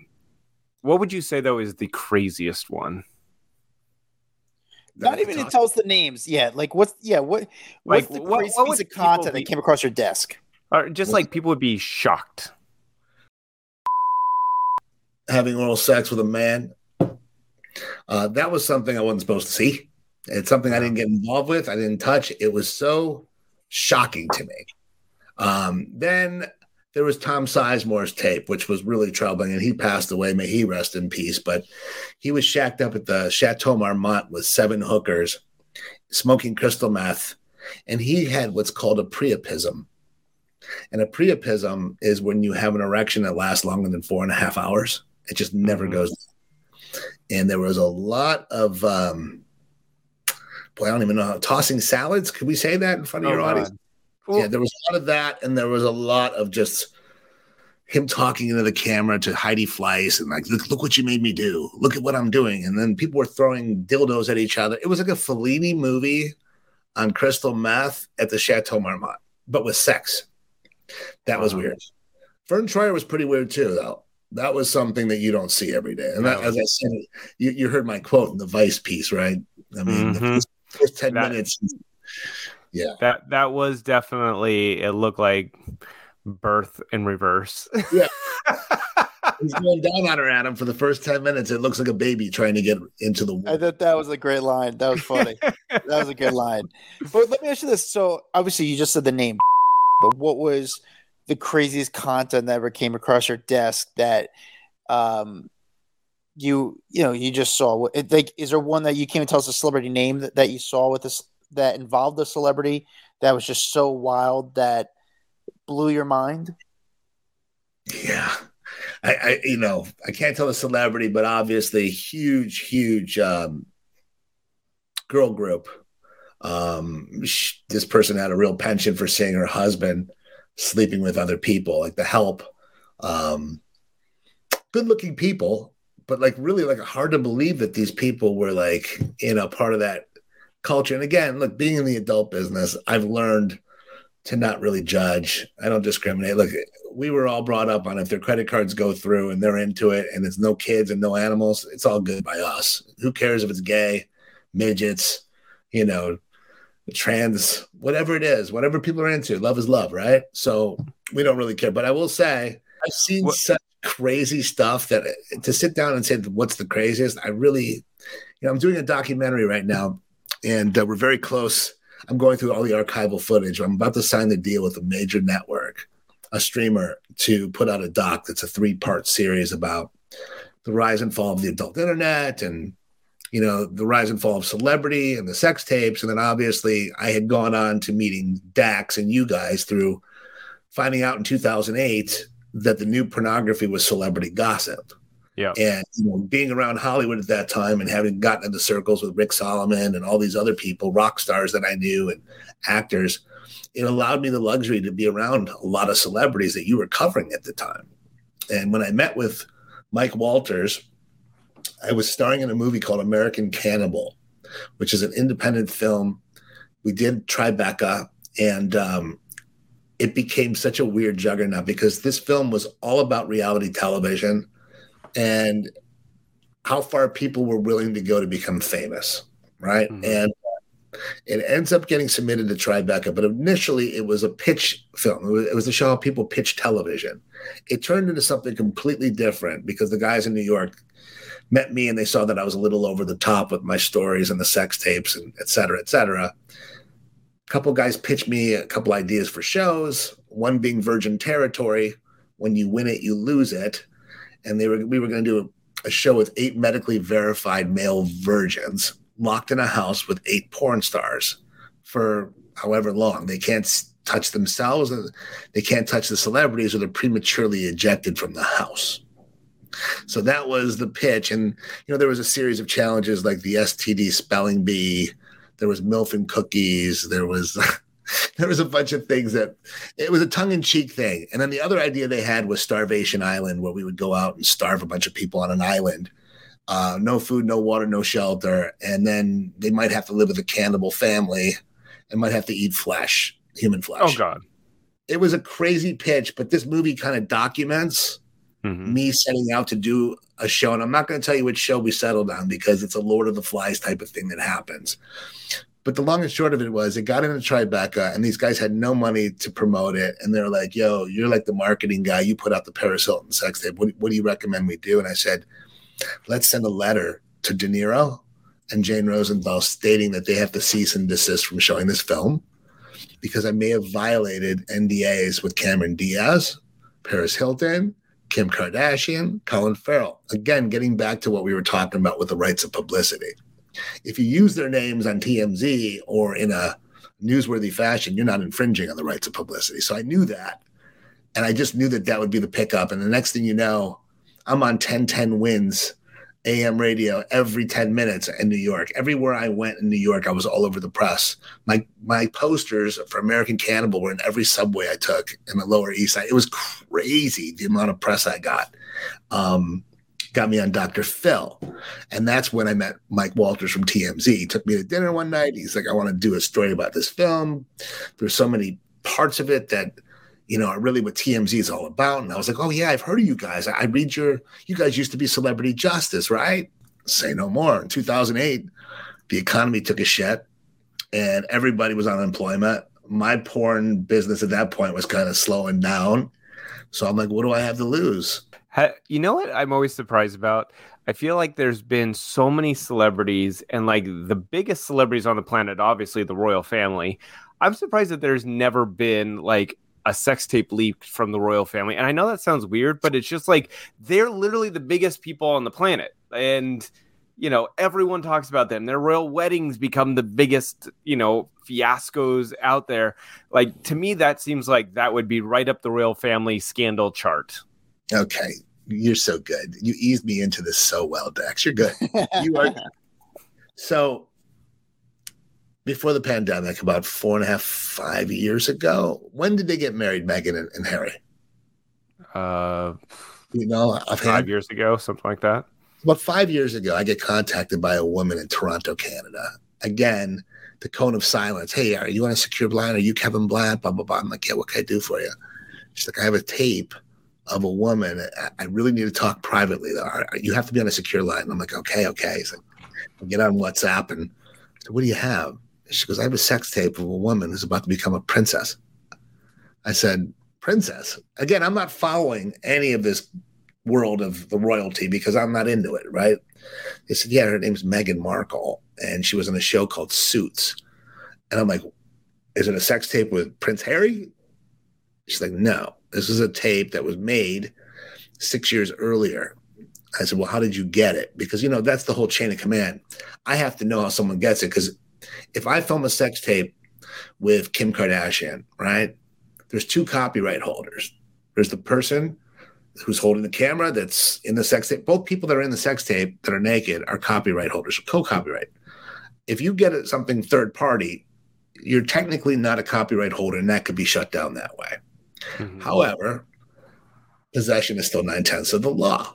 What would you say though is the craziest one? Not even it tells the names. Yeah, like what's yeah what's like, the craziest what piece of content that came across your desk? Or just like people would be shocked. Having oral sex with a man. That was something I wasn't supposed to see. It's something I didn't get involved with. I didn't touch. It was so shocking to me. Then there was Tom Sizemore's tape, which was really troubling, and he passed away. May he rest in peace. But he was shacked up at the Chateau Marmont with 7 hookers, smoking crystal meth, and he had what's called a priapism. And a priapism is when you have an erection that lasts longer than 4.5 hours. It just never goes down. And there was a lot of... I don't even know how. Tossing salads. Could we say that in front of your audience? Cool. Yeah, there was a lot of that, and there was a lot of just him talking into the camera to Heidi Fleiss and like, look what you made me do. Look at what I'm doing. And then people were throwing dildos at each other. It was like a Fellini movie on crystal meth at the Chateau Marmont, but with sex. That was weird. Vern Troyer was pretty weird too, though. That was something that you don't see every day. And that, as I said, you heard my quote in the Vice piece, right? I mean, first 10 minutes. Yeah. That was definitely, it looked like birth in reverse. Yeah. He's going down on her, Adam, for the first 10 minutes. It looks like a baby trying to get into the womb. I thought that was a great line. That was funny. That was a good line. But let me ask you this. So obviously you just said the name, but what was the craziest content that ever came across your desk that, you just saw? Like, is there one that you can't tell us a celebrity name that you saw with this that involved the celebrity that was just so wild that blew your mind? Yeah, I can't tell the celebrity, but obviously huge girl group. This person had a real penchant for seeing her husband sleeping with other people, like The Help. Good-looking people. But like really like hard to believe that these people were like, part of that culture. And again, look, being in the adult business, I've learned to not really judge. I don't discriminate. Look, we were all brought up on if their credit cards go through and they're into it and it's no kids and no animals, it's all good by us. Who cares if it's gay, midgets, trans, whatever it is, whatever people are into, love is love, right? So we don't really care. But I will say I've seen such crazy stuff that to sit down and say what's the craziest, I really, I'm doing a documentary right now, and we're very close. I'm going through all the archival footage. I'm about to sign the deal with a major network, a streamer, to put out a doc that's a 3-part series about the rise and fall of the adult internet and, the rise and fall of celebrity and the sex tapes. And then obviously I had gone on to meeting Dax and you guys through finding out in 2008 that the new pornography was celebrity gossip. Yeah. And being around Hollywood at that time and having gotten into circles with Rick Solomon and all these other people, rock stars that I knew and actors, it allowed me the luxury to be around a lot of celebrities that you were covering at the time. And when I met with Mike Walters, I was starring in a movie called American Cannibal, which is an independent film. We did Tribeca, and it became such a weird juggernaut because this film was all about reality television and how far people were willing to go to become famous, right? Mm-hmm. And it ends up getting submitted to Tribeca, but initially it was a pitch film. It was a show how people pitch television. It turned into something completely different because the guys in New York met me and they saw that I was a little over the top with my stories and the sex tapes and et cetera, et cetera. Couple guys pitched me a couple ideas for shows, one being Virgin Territory. When you win it, you lose it. And we were going to do a show with 8 medically verified male virgins locked in a house with 8 porn stars for however long. They can't touch themselves, and they can't touch the celebrities, or they're prematurely ejected from the house. So that was the pitch. And, you know, there was a series of challenges like the STD spelling bee. There was MILF and cookies. There was a bunch of things that it was a tongue in cheek thing. And then the other idea they had was Starvation Island, where we would go out and starve a bunch of people on an island. No food, no water, no shelter. And then they might have to live with a cannibal family and might have to eat flesh, human flesh. Oh, God. It was a crazy pitch, but this movie kind of documents me setting out to do a show. And I'm not going to tell you which show we settled on because it's a Lord of the Flies type of thing that happens. But the long and short of it was it got into Tribeca, and these guys had no money to promote it. And they're like, yo, you're like the marketing guy. You put out the Paris Hilton sex tape. What do you recommend we do? And I said, let's send a letter to De Niro and Jane Rosenthal stating that they have to cease and desist from showing this film because I may have violated NDAs with Cameron Diaz, Paris Hilton, Kim Kardashian, Colin Farrell. Again, getting back to what we were talking about with the rights of publicity. If you use their names on TMZ or in a newsworthy fashion, you're not infringing on the rights of publicity. So I knew that. And I just knew that that would be the pickup. And the next thing you know, I'm on 1010 Wins AM radio every 10 minutes in New York. Everywhere I went in New York, I was all over the press. My posters for American Cannibal were in every subway I took in the Lower East Side. It was crazy, the amount of press I got. Got me on Dr. Phil. And that's when I met Mike Walters from TMZ. He took me to dinner one night. He's like, I want to do a story about this film. There's so many parts of it that, you know, are really what TMZ is all about. And I was like, oh, yeah, I've heard of you guys. I read you guys used to be Celebrity Justice, right? Say no more. In 2008, the economy took a shit and everybody was on unemployment. My porn business at that point was kind of slowing down. So I'm like, what do I have to lose? You know what I'm always surprised about? I feel like there's been so many celebrities, and like the biggest celebrities on the planet, obviously the royal family. I'm surprised that there's never been like a sex tape leaked from the royal family. And I know that sounds weird, but it's just like they're literally the biggest people on the planet. And, you know, everyone talks about them. Their royal weddings become the biggest, you know, fiascos out there. Like, to me, that seems like that would be right up the royal family scandal chart. Okay. You're so good. You eased me into this so well, Dax. You're good. You are. So before the pandemic, about 4.5-5 years ago, when did they get married, Meghan and Harry? You know, 5 years ago, something like that. About 5 years ago, I get contacted by a woman in Toronto, Canada. Again, the cone of silence. Hey, are you on a secure blind? Are you Kevin Blatt? Blah, blah, blah. I'm like, yeah, what can I do for you? She's like, I have a tape of a woman. I really need to talk privately. You have to be on a secure line. And I'm like, okay. So I get on WhatsApp and I said, what do you have? She goes, I have a sex tape of a woman who's about to become a princess. I said, princess? Again, I'm not following any of this world of the royalty because I'm not into it, right? They said, yeah, her name's Meghan Markle, and she was on a show called Suits. And I'm like, is it a sex tape with Prince Harry? She's like, no. This is a tape that was made 6 years earlier. I said, well, how did you get it? Because, you know, that's the whole chain of command. I have to know how someone gets it. Because if I film a sex tape with Kim Kardashian, right, there's two copyright holders. There's the person who's holding the camera that's in the sex tape. Both people that are in the sex tape that are naked are copyright holders, co-copyright. If you get something third party, you're technically not a copyright holder, and that could be shut down that way. Mm-hmm. However, possession is still 9/10 of the law.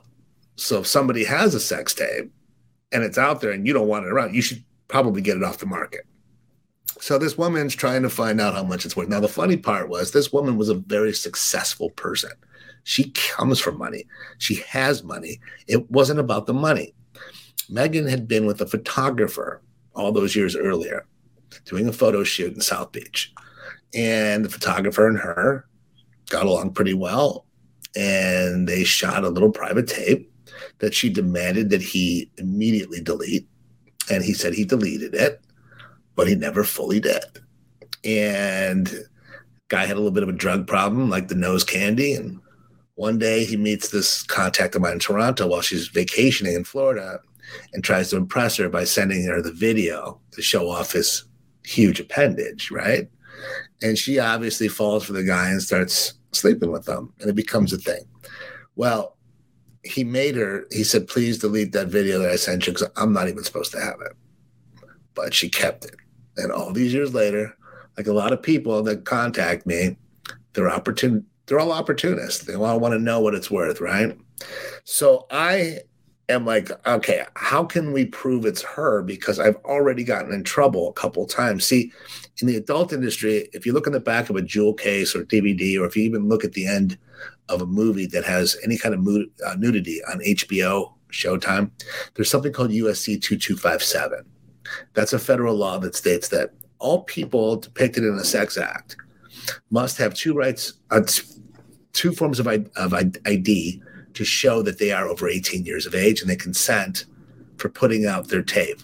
So if somebody has a sex tape and it's out there and you don't want it around, you should probably get it off the market. So this woman's trying to find out how much it's worth. Now, the funny part was this woman was a very successful person. She comes from money. She has money. It wasn't about the money. Meghan had been with a photographer all those years earlier doing a photo shoot in South Beach. And the photographer and her got along pretty well, and they shot a little private tape that she demanded that he immediately delete, and he said he deleted it, but he never fully did. And guy had a little bit of a drug problem, like the nose candy, and one day he meets this contact of mine in Toronto while she's vacationing in Florida, and tries to impress her by sending her the video to show off his huge appendage, right? And she obviously falls for the guy and starts sleeping with him, and it becomes a thing. Well, he made her, he said, please delete that video that I sent you because I'm not even supposed to have it. But she kept it. And all these years later, like a lot of people that contact me, they're all opportunists. They all want to know what it's worth, right? So I am like, okay, how can we prove it's her? Because I've already gotten in trouble a couple times. See, in the adult industry, if you look in the back of a jewel case or DVD, or if you even look at the end of a movie that has any kind of nudity on HBO, Showtime, there's something called USC 2257. That's a federal law that states that all people depicted in a sex act must have two rights, two forms of ID to show that they are over 18 years of age and they consent for putting out their tape,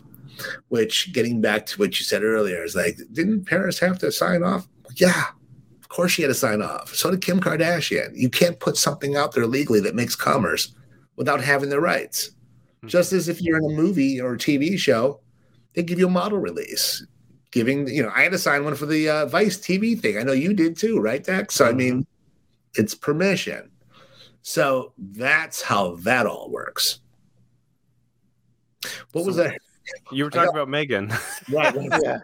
which, getting back to what you said earlier, is like, didn't Paris have to sign off? Yeah, of course she had to sign off. So did Kim Kardashian. You can't put something out there legally that makes commerce without having the rights. Mm-hmm. Just as if you're in a movie or a TV show, they give you a model release. I had to sign one for the Vice TV thing. I know you did too, right, Dax? So, I mean, it's permission. So that's how that all works. What was that? You were talking about Meghan. Right. Yeah.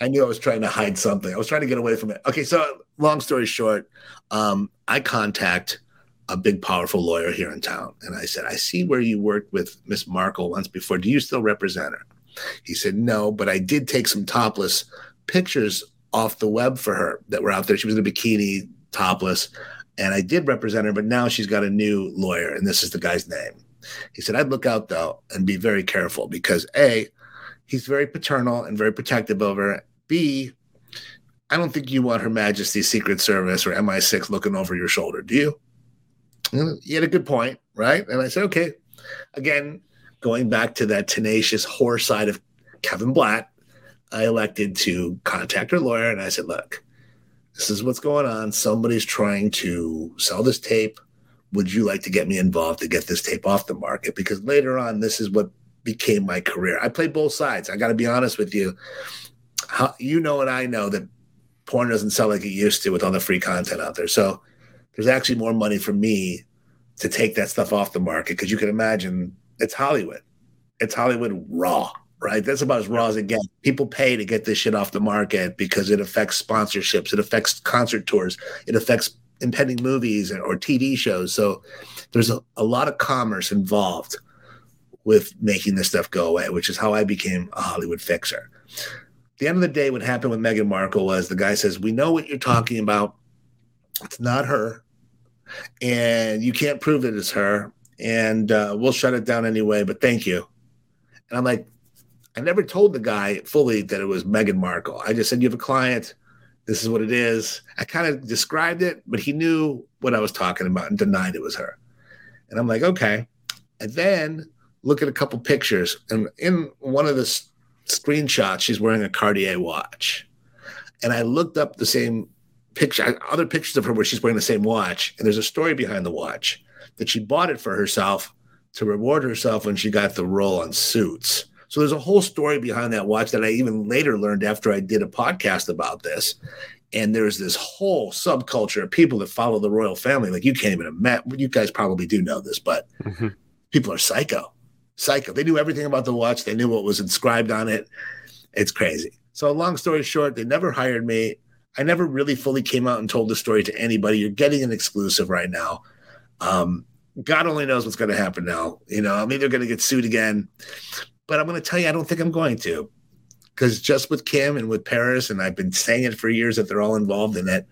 I knew I was trying to hide something. I was trying to get away from it. Okay, so long story short, I contact a big, powerful lawyer here in town. And I said, I see where you worked with Miss Markle once before. Do you still represent her? He said, no, but I did take some topless pictures off the web for her that were out there. She was in a bikini, topless, and I did represent her, but now she's got a new lawyer, and this is the guy's name. He said, I'd look out, though, and be very careful because, A, he's very paternal and very protective over her. B, I don't think you want Her Majesty's Secret Service or MI6 looking over your shoulder, do you? And he had a good point, right? And I said, okay. Again, going back to that tenacious whore side of Kevin Blatt, I elected to contact her lawyer, and I said, look, this is what's going on. Somebody's trying to sell this tape. Would you like to get me involved to get this tape off the market? Because later on, this is what became my career. I played both sides. I got to be honest with you. You know and I know that porn doesn't sell like it used to with all the free content out there. So there's actually more money for me to take that stuff off the market because you can imagine – it's Hollywood. It's Hollywood raw, right? That's about as raw as it gets. People pay to get this shit off the market because it affects sponsorships. It affects concert tours. It affects impending movies or TV shows. So there's a lot of commerce involved with making this stuff go away, which is how I became a Hollywood fixer. At the end of the day, what happened with Meghan Markle was the guy says, we know what you're talking about. It's not her. And you can't prove that it's her. And we'll shut it down anyway, but thank you. And I'm like, I never told the guy fully that it was Meghan Markle. I just said, you have a client. This is what it is. I kind of described it, but he knew what I was talking about and denied it was her. And I'm like, okay. And then look at a couple pictures. And in one of the screenshots, she's wearing a Cartier watch. And I looked up the same picture, other pictures of her where she's wearing the same watch. And there's a story behind the watch, that she bought it for herself to reward herself when she got the role on Suits. So there's a whole story behind that watch that I even later learned after I did a podcast about this. And there's this whole subculture of people that follow the royal family. Like, you can't even imagine. You guys probably do know this, but people are psycho. They knew everything about the watch. They knew what was inscribed on it. It's crazy. So long story short, they never hired me. I never really fully came out and told the story to anybody. You're getting an exclusive right now. God only knows what's going to happen now. I'm either going to get sued again, but I'm going to tell you, I don't think I'm going to, because just with Kim and with Paris, and I've been saying it for years that they're all involved in it.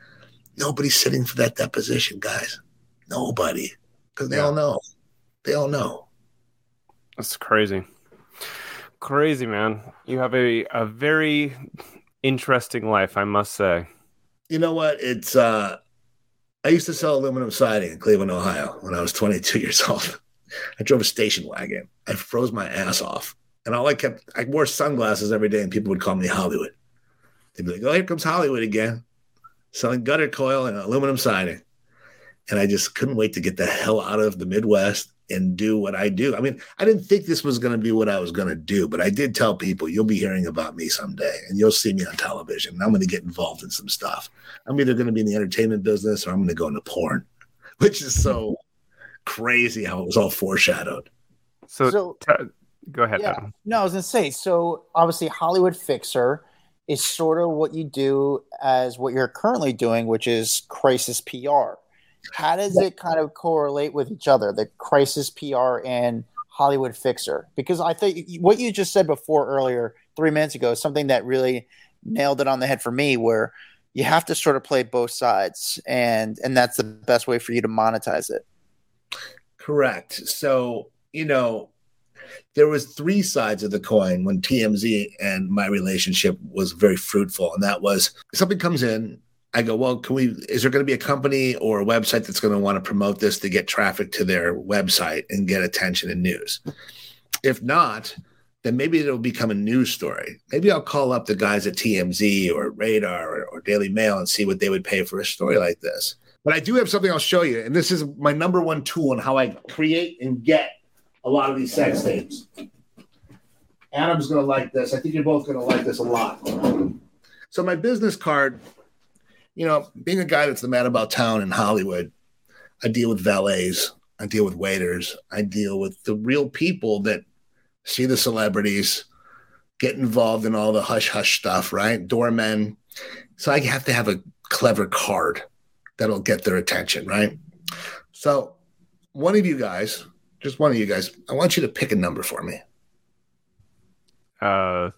Nobody's sitting for that deposition, guys. Nobody. Because they all know. They all know. That's crazy. Crazy, man. You have a very interesting life, I must say. You know what? It's, I used to sell aluminum siding in Cleveland, Ohio when I was 22 years old. I drove a station wagon. I froze my ass off. And I wore sunglasses every day, and people would call me Hollywood. They'd be like, oh, here comes Hollywood again, selling gutter coil and aluminum siding. And I just couldn't wait to get the hell out of the Midwest and do what I do. I mean, I didn't think this was going to be what I was going to do, but I did tell people, you'll be hearing about me someday and you'll see me on television. And I'm going to get involved in some stuff. I'm either going to be in the entertainment business or I'm going to go into porn, which is so crazy how it was all foreshadowed. So go ahead. Yeah. No, I was going to say, so obviously Hollywood Fixer is sort of what you do as what you're currently doing, which is crisis PR. How does it kind of correlate with each other, the crisis PR and Hollywood Fixer? Because I think what you just said before earlier, 3 minutes ago, is something that really nailed it on the head for me, where you have to sort of play both sides, and that's the best way for you to monetize it. Correct. So, you know, there was three sides of the coin when TMZ and my relationship was very fruitful, and that was something comes in, I go, well, is there going to be a company or a website that's going to want to promote this to get traffic to their website and get attention and news? If not, then maybe it'll become a news story. Maybe I'll call up the guys at TMZ or Radar or Daily Mail and see what they would pay for a story like this. But I do have something I'll show you. And this is my number one tool on how I create and get a lot of these sex tapes. Adam's going to like this. I think you're both going to like this a lot. So my business card... You know, being a guy that's the man about town in Hollywood, I deal with valets, I deal with waiters, I deal with the real people that see the celebrities, get involved in all the hush-hush stuff, right? Doormen. So I have to have a clever card that'll get their attention, right? So one of you guys, just one of you guys, I want you to pick a number for me.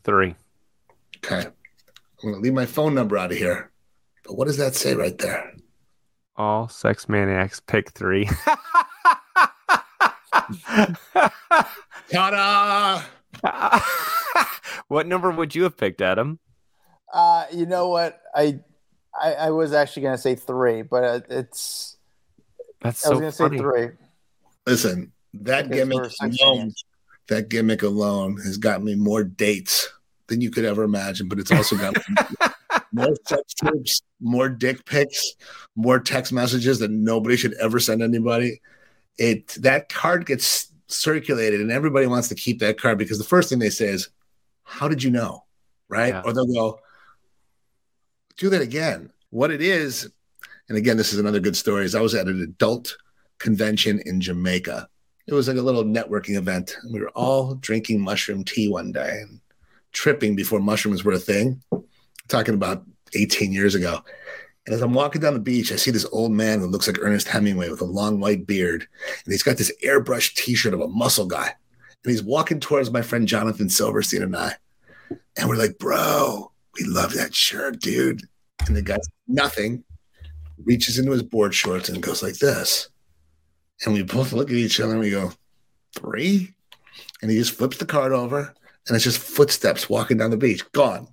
3. Okay. I'm going to leave my phone number out of here. What does that say right there? All sex maniacs pick 3. Ta-da! What number would you have picked, Adam? You know what? I was actually going to say 3, but it's... That's so funny. I was going to say 3. Listen, that gimmick alone has got me more dates than you could ever imagine, but it's also got me... More sex tips, more dick pics, more text messages that nobody should ever send anybody. That card gets circulated, and everybody wants to keep that card because the first thing they say is, "How did you know?" Right? Yeah. Or they'll go, "Do that again." What it is, and again, this is another good story. Is I was at an adult convention in Jamaica. It was like a little networking event. We were all drinking mushroom tea one day and tripping before mushrooms were a thing. Talking about 18 years ago. And as I'm walking down the beach, I see this old man who looks like Ernest Hemingway with a long white beard. And he's got this airbrushed t-shirt of a muscle guy. And he's walking towards my friend Jonathan Silverstein and I. And we're like, bro, we love that shirt, dude. And the guy, nothing, reaches into his board shorts and goes like this. And we both look at each other and we go, 3? And he just flips the card over and it's just footsteps walking down the beach, gone.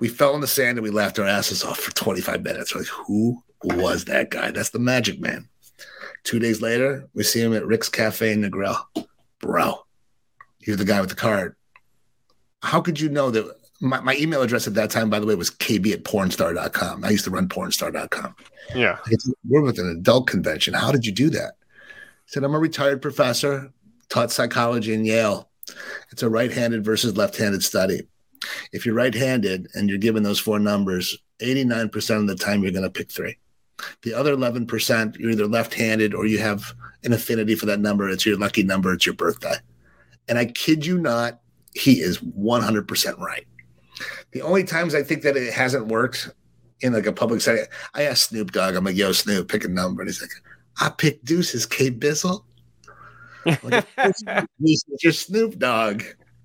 We fell in the sand and we laughed our asses off for 25 minutes. We're like, who was that guy? That's the magic man. 2 days later, we see him at Rick's Cafe in Negril. Bro, he's the guy with the card. How could you know that? My email address at that time, by the way, was kb@pornstar.com. I used to run pornstar.com. Yeah. We're with an adult convention. How did you do that? He said, I'm a retired professor, taught psychology in Yale. It's a right-handed versus left-handed study. If you're right-handed and you're given those 4 numbers, 89% of the time you're going to pick 3. The other 11%, you're either left-handed or you have an affinity for that number. It's your lucky number. It's your birthday. And I kid you not, he is 100% right. The only times I think that it hasn't worked in like a public setting, I asked Snoop Dogg, I'm like, yo, Snoop, pick a number. And he's like, I picked deuces, K. Bissell. Like, you're Snoop Dogg,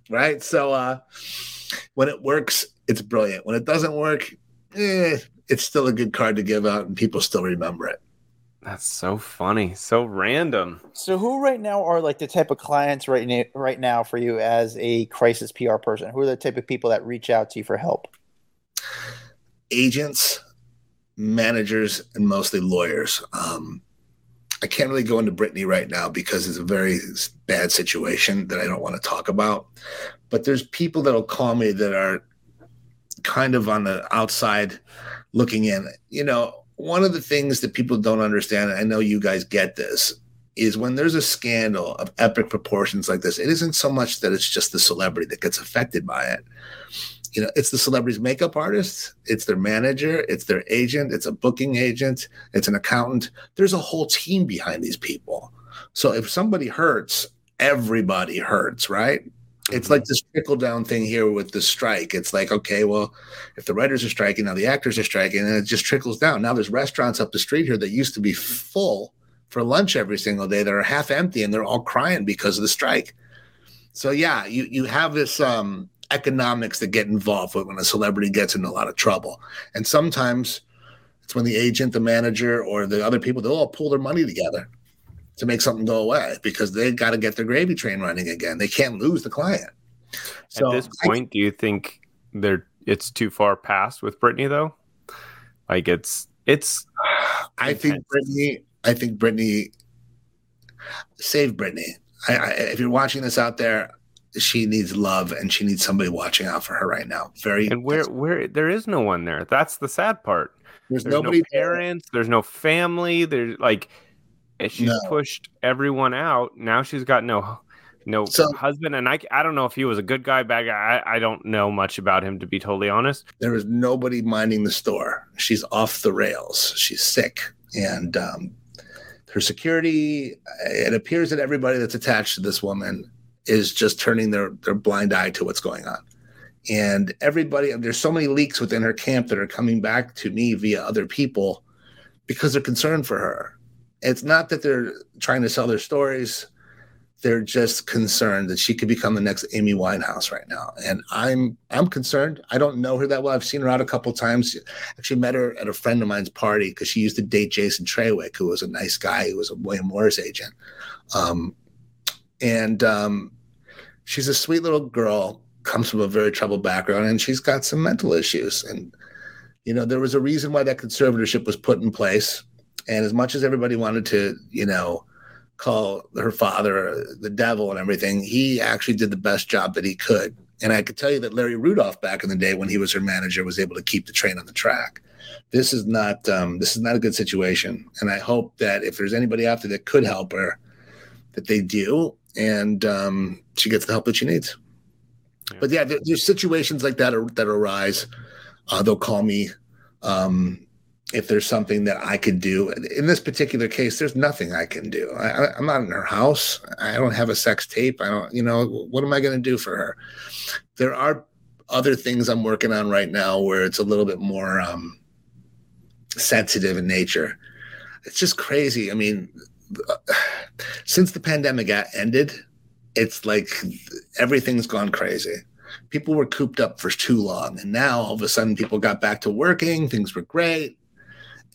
right? So, when it works, it's brilliant. When it doesn't work, it's still a good card to give out, and people still remember it. That's so funny, so random. So, who right now are like the type of clients right now for you as a crisis PR person? Who are the type of people that reach out to you for help? Agents, managers, and mostly lawyers. I can't really go into Britney right now because it's a very bad situation that I don't want to talk about. But there's people that'll call me that are kind of on the outside looking in. You know, One of the things that people don't understand, and I know you guys get this, is when there's a scandal of epic proportions like this, it isn't so much that it's just the celebrity that gets affected by it. You know, it's the celebrity's makeup artist, it's their manager, it's their agent, it's a booking agent, it's an accountant. There's a whole team behind these people. So if somebody hurts, everybody hurts, right? It's like this trickle down thing here with the strike. It's like, okay, well, if the writers are striking, now the actors are striking, and it just trickles down. Now there's restaurants up the street here that used to be full for lunch every single day that are half empty, and they're all crying because of the strike. So yeah, you have this economics that get involved when a celebrity gets in a lot of trouble. And sometimes it's when the agent, the manager, or the other people, they'll all pull their money together to make something go away because they've got to get their gravy train running again. They can't lose the client. So at this point, do you think it's too far past with Britney though? Like it's I think Britney save Britney. If you're watching this out there, she needs love and she needs somebody watching out for her right now. Where there is no one there. That's the sad part. There's nobody, no parents, there. There's no family. There's like, she's pushed everyone out. Now she's got no husband. And I don't know if he was a good guy, bad guy. I don't know much about him, to be totally honest. There is nobody minding the store. She's off the rails. She's sick. And her security, it appears that everybody that's attached to this woman is just turning their blind eye to what's going on. And everybody, there's so many leaks within her camp that are coming back to me via other people because they're concerned for her. It's not that they're trying to sell their stories. They're just concerned that she could become the next Amy Winehouse right now. And I'm concerned. I don't know her that well. I've seen her out a couple of times. Actually met her at a friend of mine's party because she used to date Jason Trawick, who was a nice guy, who was a William Morris agent. She's a sweet little girl, comes from a very troubled background, and she's got some mental issues. And, you know, there was a reason why that conservatorship was put in place. And as much as everybody wanted to, you know, call her father the devil and everything, he actually did the best job that he could. And I could tell you that Larry Rudolph back in the day when he was her manager was able to keep the train on the track. This is not a good situation. And I hope that if there's anybody out there that could help her, that they do. And she gets the help that she needs. Yeah. But yeah, there's situations like that arise. They'll call me. If there's something that I could do. In this particular case, there's nothing I can do. I'm not in her house. I don't have a sex tape. I don't, you know, what am I going to do for her? There are other things I'm working on right now where it's a little bit more sensitive in nature. It's just crazy. I mean, since the pandemic ended, it's like everything's gone crazy. People were cooped up for too long. And now all of a sudden people got back to working. Things were great.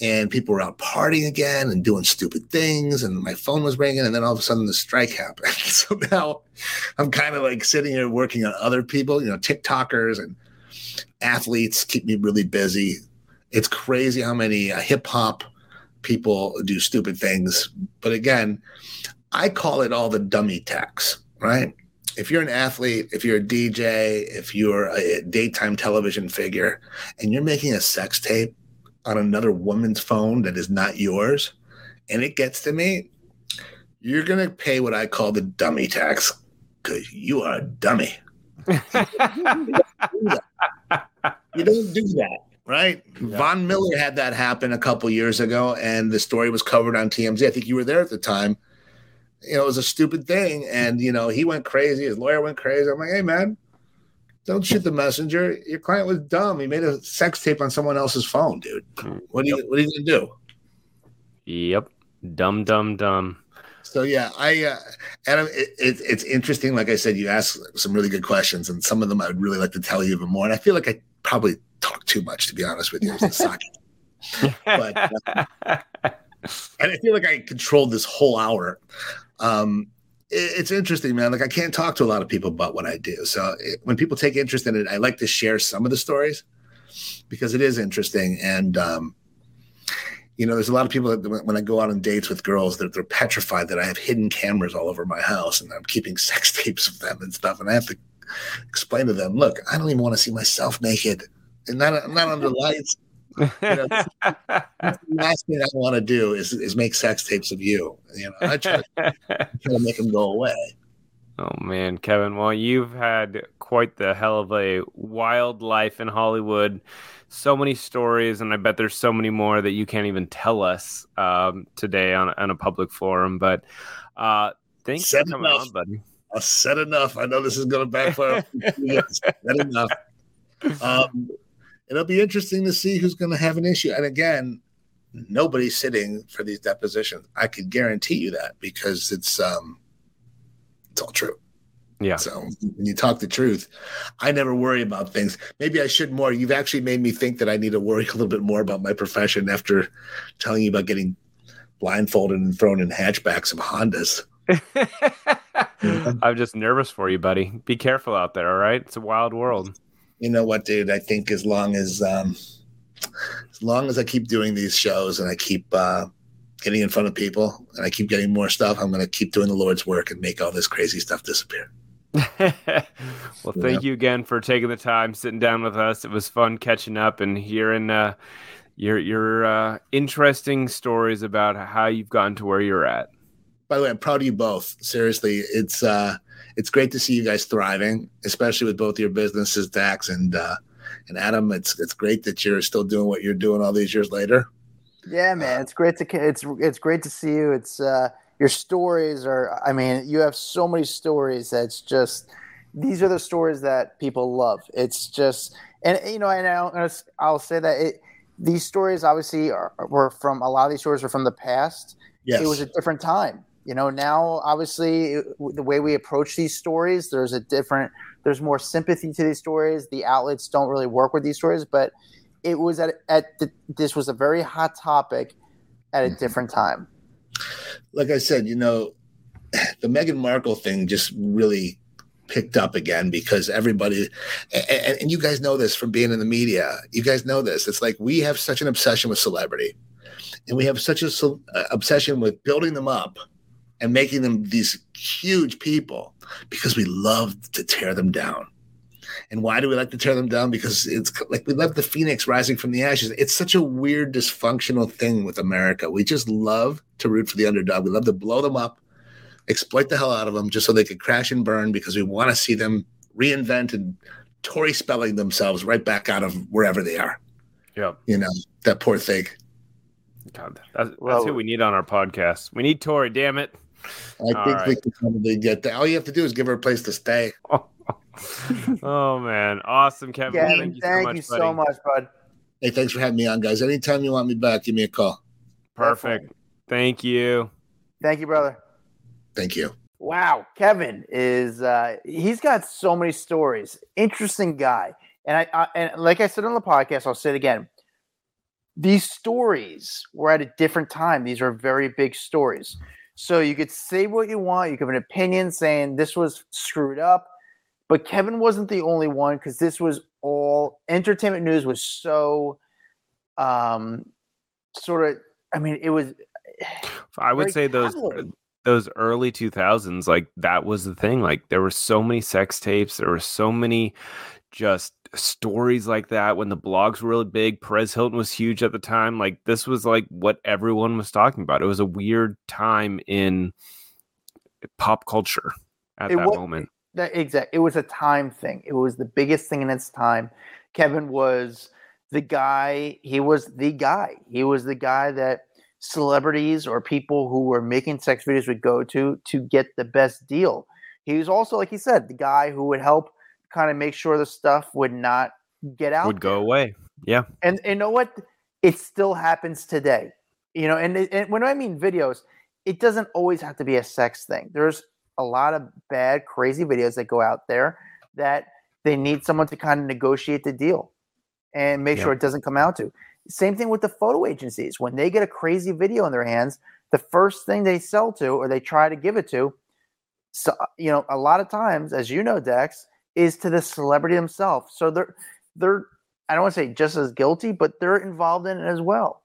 And people were out partying again and doing stupid things. And my phone was ringing. And then all of a sudden the strike happened. So now I'm kind of like sitting here working on other people, you know, TikTokers and athletes keep me really busy. It's crazy how many hip hop people do stupid things. But again, I call it all the dummy tax, right? If you're an athlete, if you're a DJ, if you're a daytime television figure, and you're making a sex tape on another woman's phone that is not yours, and it gets to me, you're going to pay what I call the dummy tax because you are a dummy. You don't do that, right? Yeah. Von Miller had that happen a couple years ago, and the story was covered on TMZ. I think you were there at the time. You know, it was a stupid thing. And, you know, he went crazy. His lawyer went crazy. I'm like, hey, man, don't shoot the messenger. Your client was dumb. He made a sex tape on someone else's phone, dude. What are you going to do? Yep. Dumb, dumb, dumb. So, yeah, Adam, it's interesting. Like I said, you asked some really good questions, and some of them I would really like to tell you even more. And I feel like I probably talk too much, to be honest with you. It was the socket. But, and I feel like I controlled this whole hour. It's interesting, man. Like I can't talk to a lot of people about what I do. So when people take interest in it, I like to share some of the stories because it is interesting. And, you know, there's a lot of people that when I go out on dates with girls, they're petrified that I have hidden cameras all over my house and I'm keeping sex tapes of them and stuff. And I have to explain to them, look, I don't even want to see myself naked and I'm not under lights. That's the last thing I want to do is make sex tapes of you. You know, I try to make them go away. Oh man, Kevin. Well, you've had quite the hell of a wild life in Hollywood. So many stories, and I bet there's so many more that you can't even tell us today on a public forum. But thanks for coming on, buddy. I said enough. I know this is going to backfire. Said enough. It'll be interesting to see who's going to have an issue. And again, nobody's sitting for these depositions. I could guarantee you that because it's all true. Yeah. So when you talk the truth, I never worry about things. Maybe I should more. You've actually made me think that I need to worry a little bit more about my profession after telling you about getting blindfolded and thrown in hatchbacks of Hondas. I'm just nervous for you, buddy. Be careful out there. All right. It's a wild world. You know what, dude? I think as long as I keep doing these shows and I keep getting in front of people and I keep getting more stuff, I'm going to keep doing the Lord's work and make all this crazy stuff disappear. Well, thank you again for taking the time, sitting down with us. It was fun catching up and hearing your interesting stories about how you've gotten to where you're at. By the way, I'm proud of you both. Seriously, it's great to see you guys thriving, especially with both your businesses, Dax and Adam. It's great that you're still doing what you're doing all these years later. Yeah, man, it's great to see you. It's your stories are. I mean, you have so many stories. That's just these are the stories that people love. It's just, and you know, I'll say that these stories obviously were from a lot of these stories were from the past. Yes. It was a different time. You know, now, obviously, the way we approach these stories, there's more sympathy to these stories. The outlets don't really work with these stories, but it was this was a very hot topic at a different time. Like I said, you know, the Meghan Markle thing just really picked up again because everybody, and you guys know this from being in the media. You guys know this. It's like we have such an obsession with celebrity, and we have such an obsession with building them up and making them these huge people because we love to tear them down. And why do we like to tear them down? Because it's like we love the phoenix rising from the ashes. It's such a weird, dysfunctional thing with America. We just love to root for the underdog. We love to blow them up, exploit the hell out of them just so they could crash and burn because we want to see them reinvent and Tory spelling themselves right back out of wherever they are. Yeah. You know, that poor thing. God, that's who we need on our podcast. We need Tori, damn it. I think we can probably get that. All you have to do is give her a place to stay. Oh man. Awesome, Kevin. Yeah, thank you so much, bud. Hey, thanks for having me on, guys. Anytime you want me back, give me a call. Perfect. Thank you. Thank you, brother. Thank you. Wow. Kevin is he's got so many stories. Interesting guy. And I like I said on the podcast, I'll say it again. These stories were at a different time. These are very big stories. So you could say what you want. You could have an opinion saying this was screwed up. But Kevin wasn't the only one because this was all – entertainment news was so sort of – I mean, it was – I would say those early 2000s, like that was the thing. Like there were so many sex tapes. There were so many just – stories like that when the blogs were really big. Paris Hilton was huge at the time. Like this was like what everyone was talking about. It was a weird time in pop culture at that moment. Exactly. It was a time thing. It was the biggest thing in its time. Kevin was the guy. He was the guy. He was the guy that celebrities or people who were making sex videos would go to get the best deal. He was also, like he said, the guy who would help kind of make sure the stuff would not get out. Would go away. Yeah. And you know what? It still happens today. You know, and when I mean videos, it doesn't always have to be a sex thing. There's a lot of bad, crazy videos that go out there that they need someone to kind of negotiate the deal and make sure it doesn't come out to. Same thing with the photo agencies. When they get a crazy video in their hands, the first thing they sell to or they try to give it to, so, you know, a lot of times, as you know, Dax, is to the celebrity themselves. So they're I don't want to say just as guilty, but they're involved in it as well.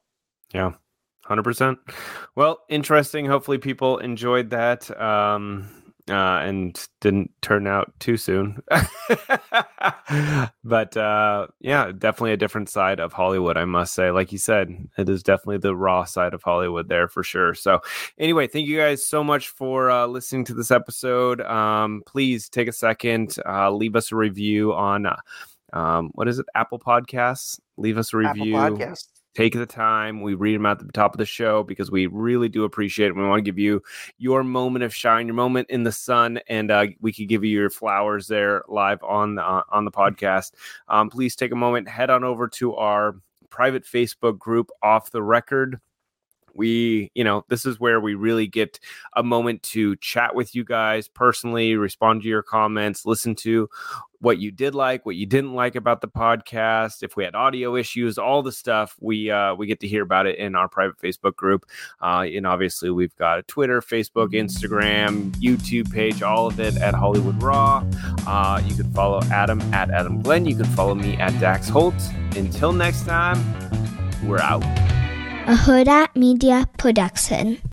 Yeah, 100%. Well, interesting. Hopefully people enjoyed that. and didn't turn out too soon. But yeah, definitely a different side of Hollywood, I must say. Like you said, it is definitely the raw side of Hollywood there for sure. So anyway, thank you guys so much for listening to this episode. Please take a second, leave us a review on what is it? Apple Podcasts. Leave us a review. Apple Podcasts. Take the time. We read them at the top of the show because we really do appreciate it. We want to give you your moment of shine, your moment in the sun, and we could give you your flowers there live on the podcast. Please take a moment, head on over to our private Facebook group, Off the Record. We, you know, this is where we really get a moment to chat with you guys personally, respond to your comments, listen to what you did like, what you didn't like about the podcast. If we had audio issues, all the stuff, we get to hear about it in our private Facebook group. And obviously we've got a Twitter, Facebook, Instagram, YouTube page, all of it at Hollywood Raw. You can follow Adam at Adam Glyn. You can follow me at Dax Holt. Until next time, we're out. A Huda Media Production.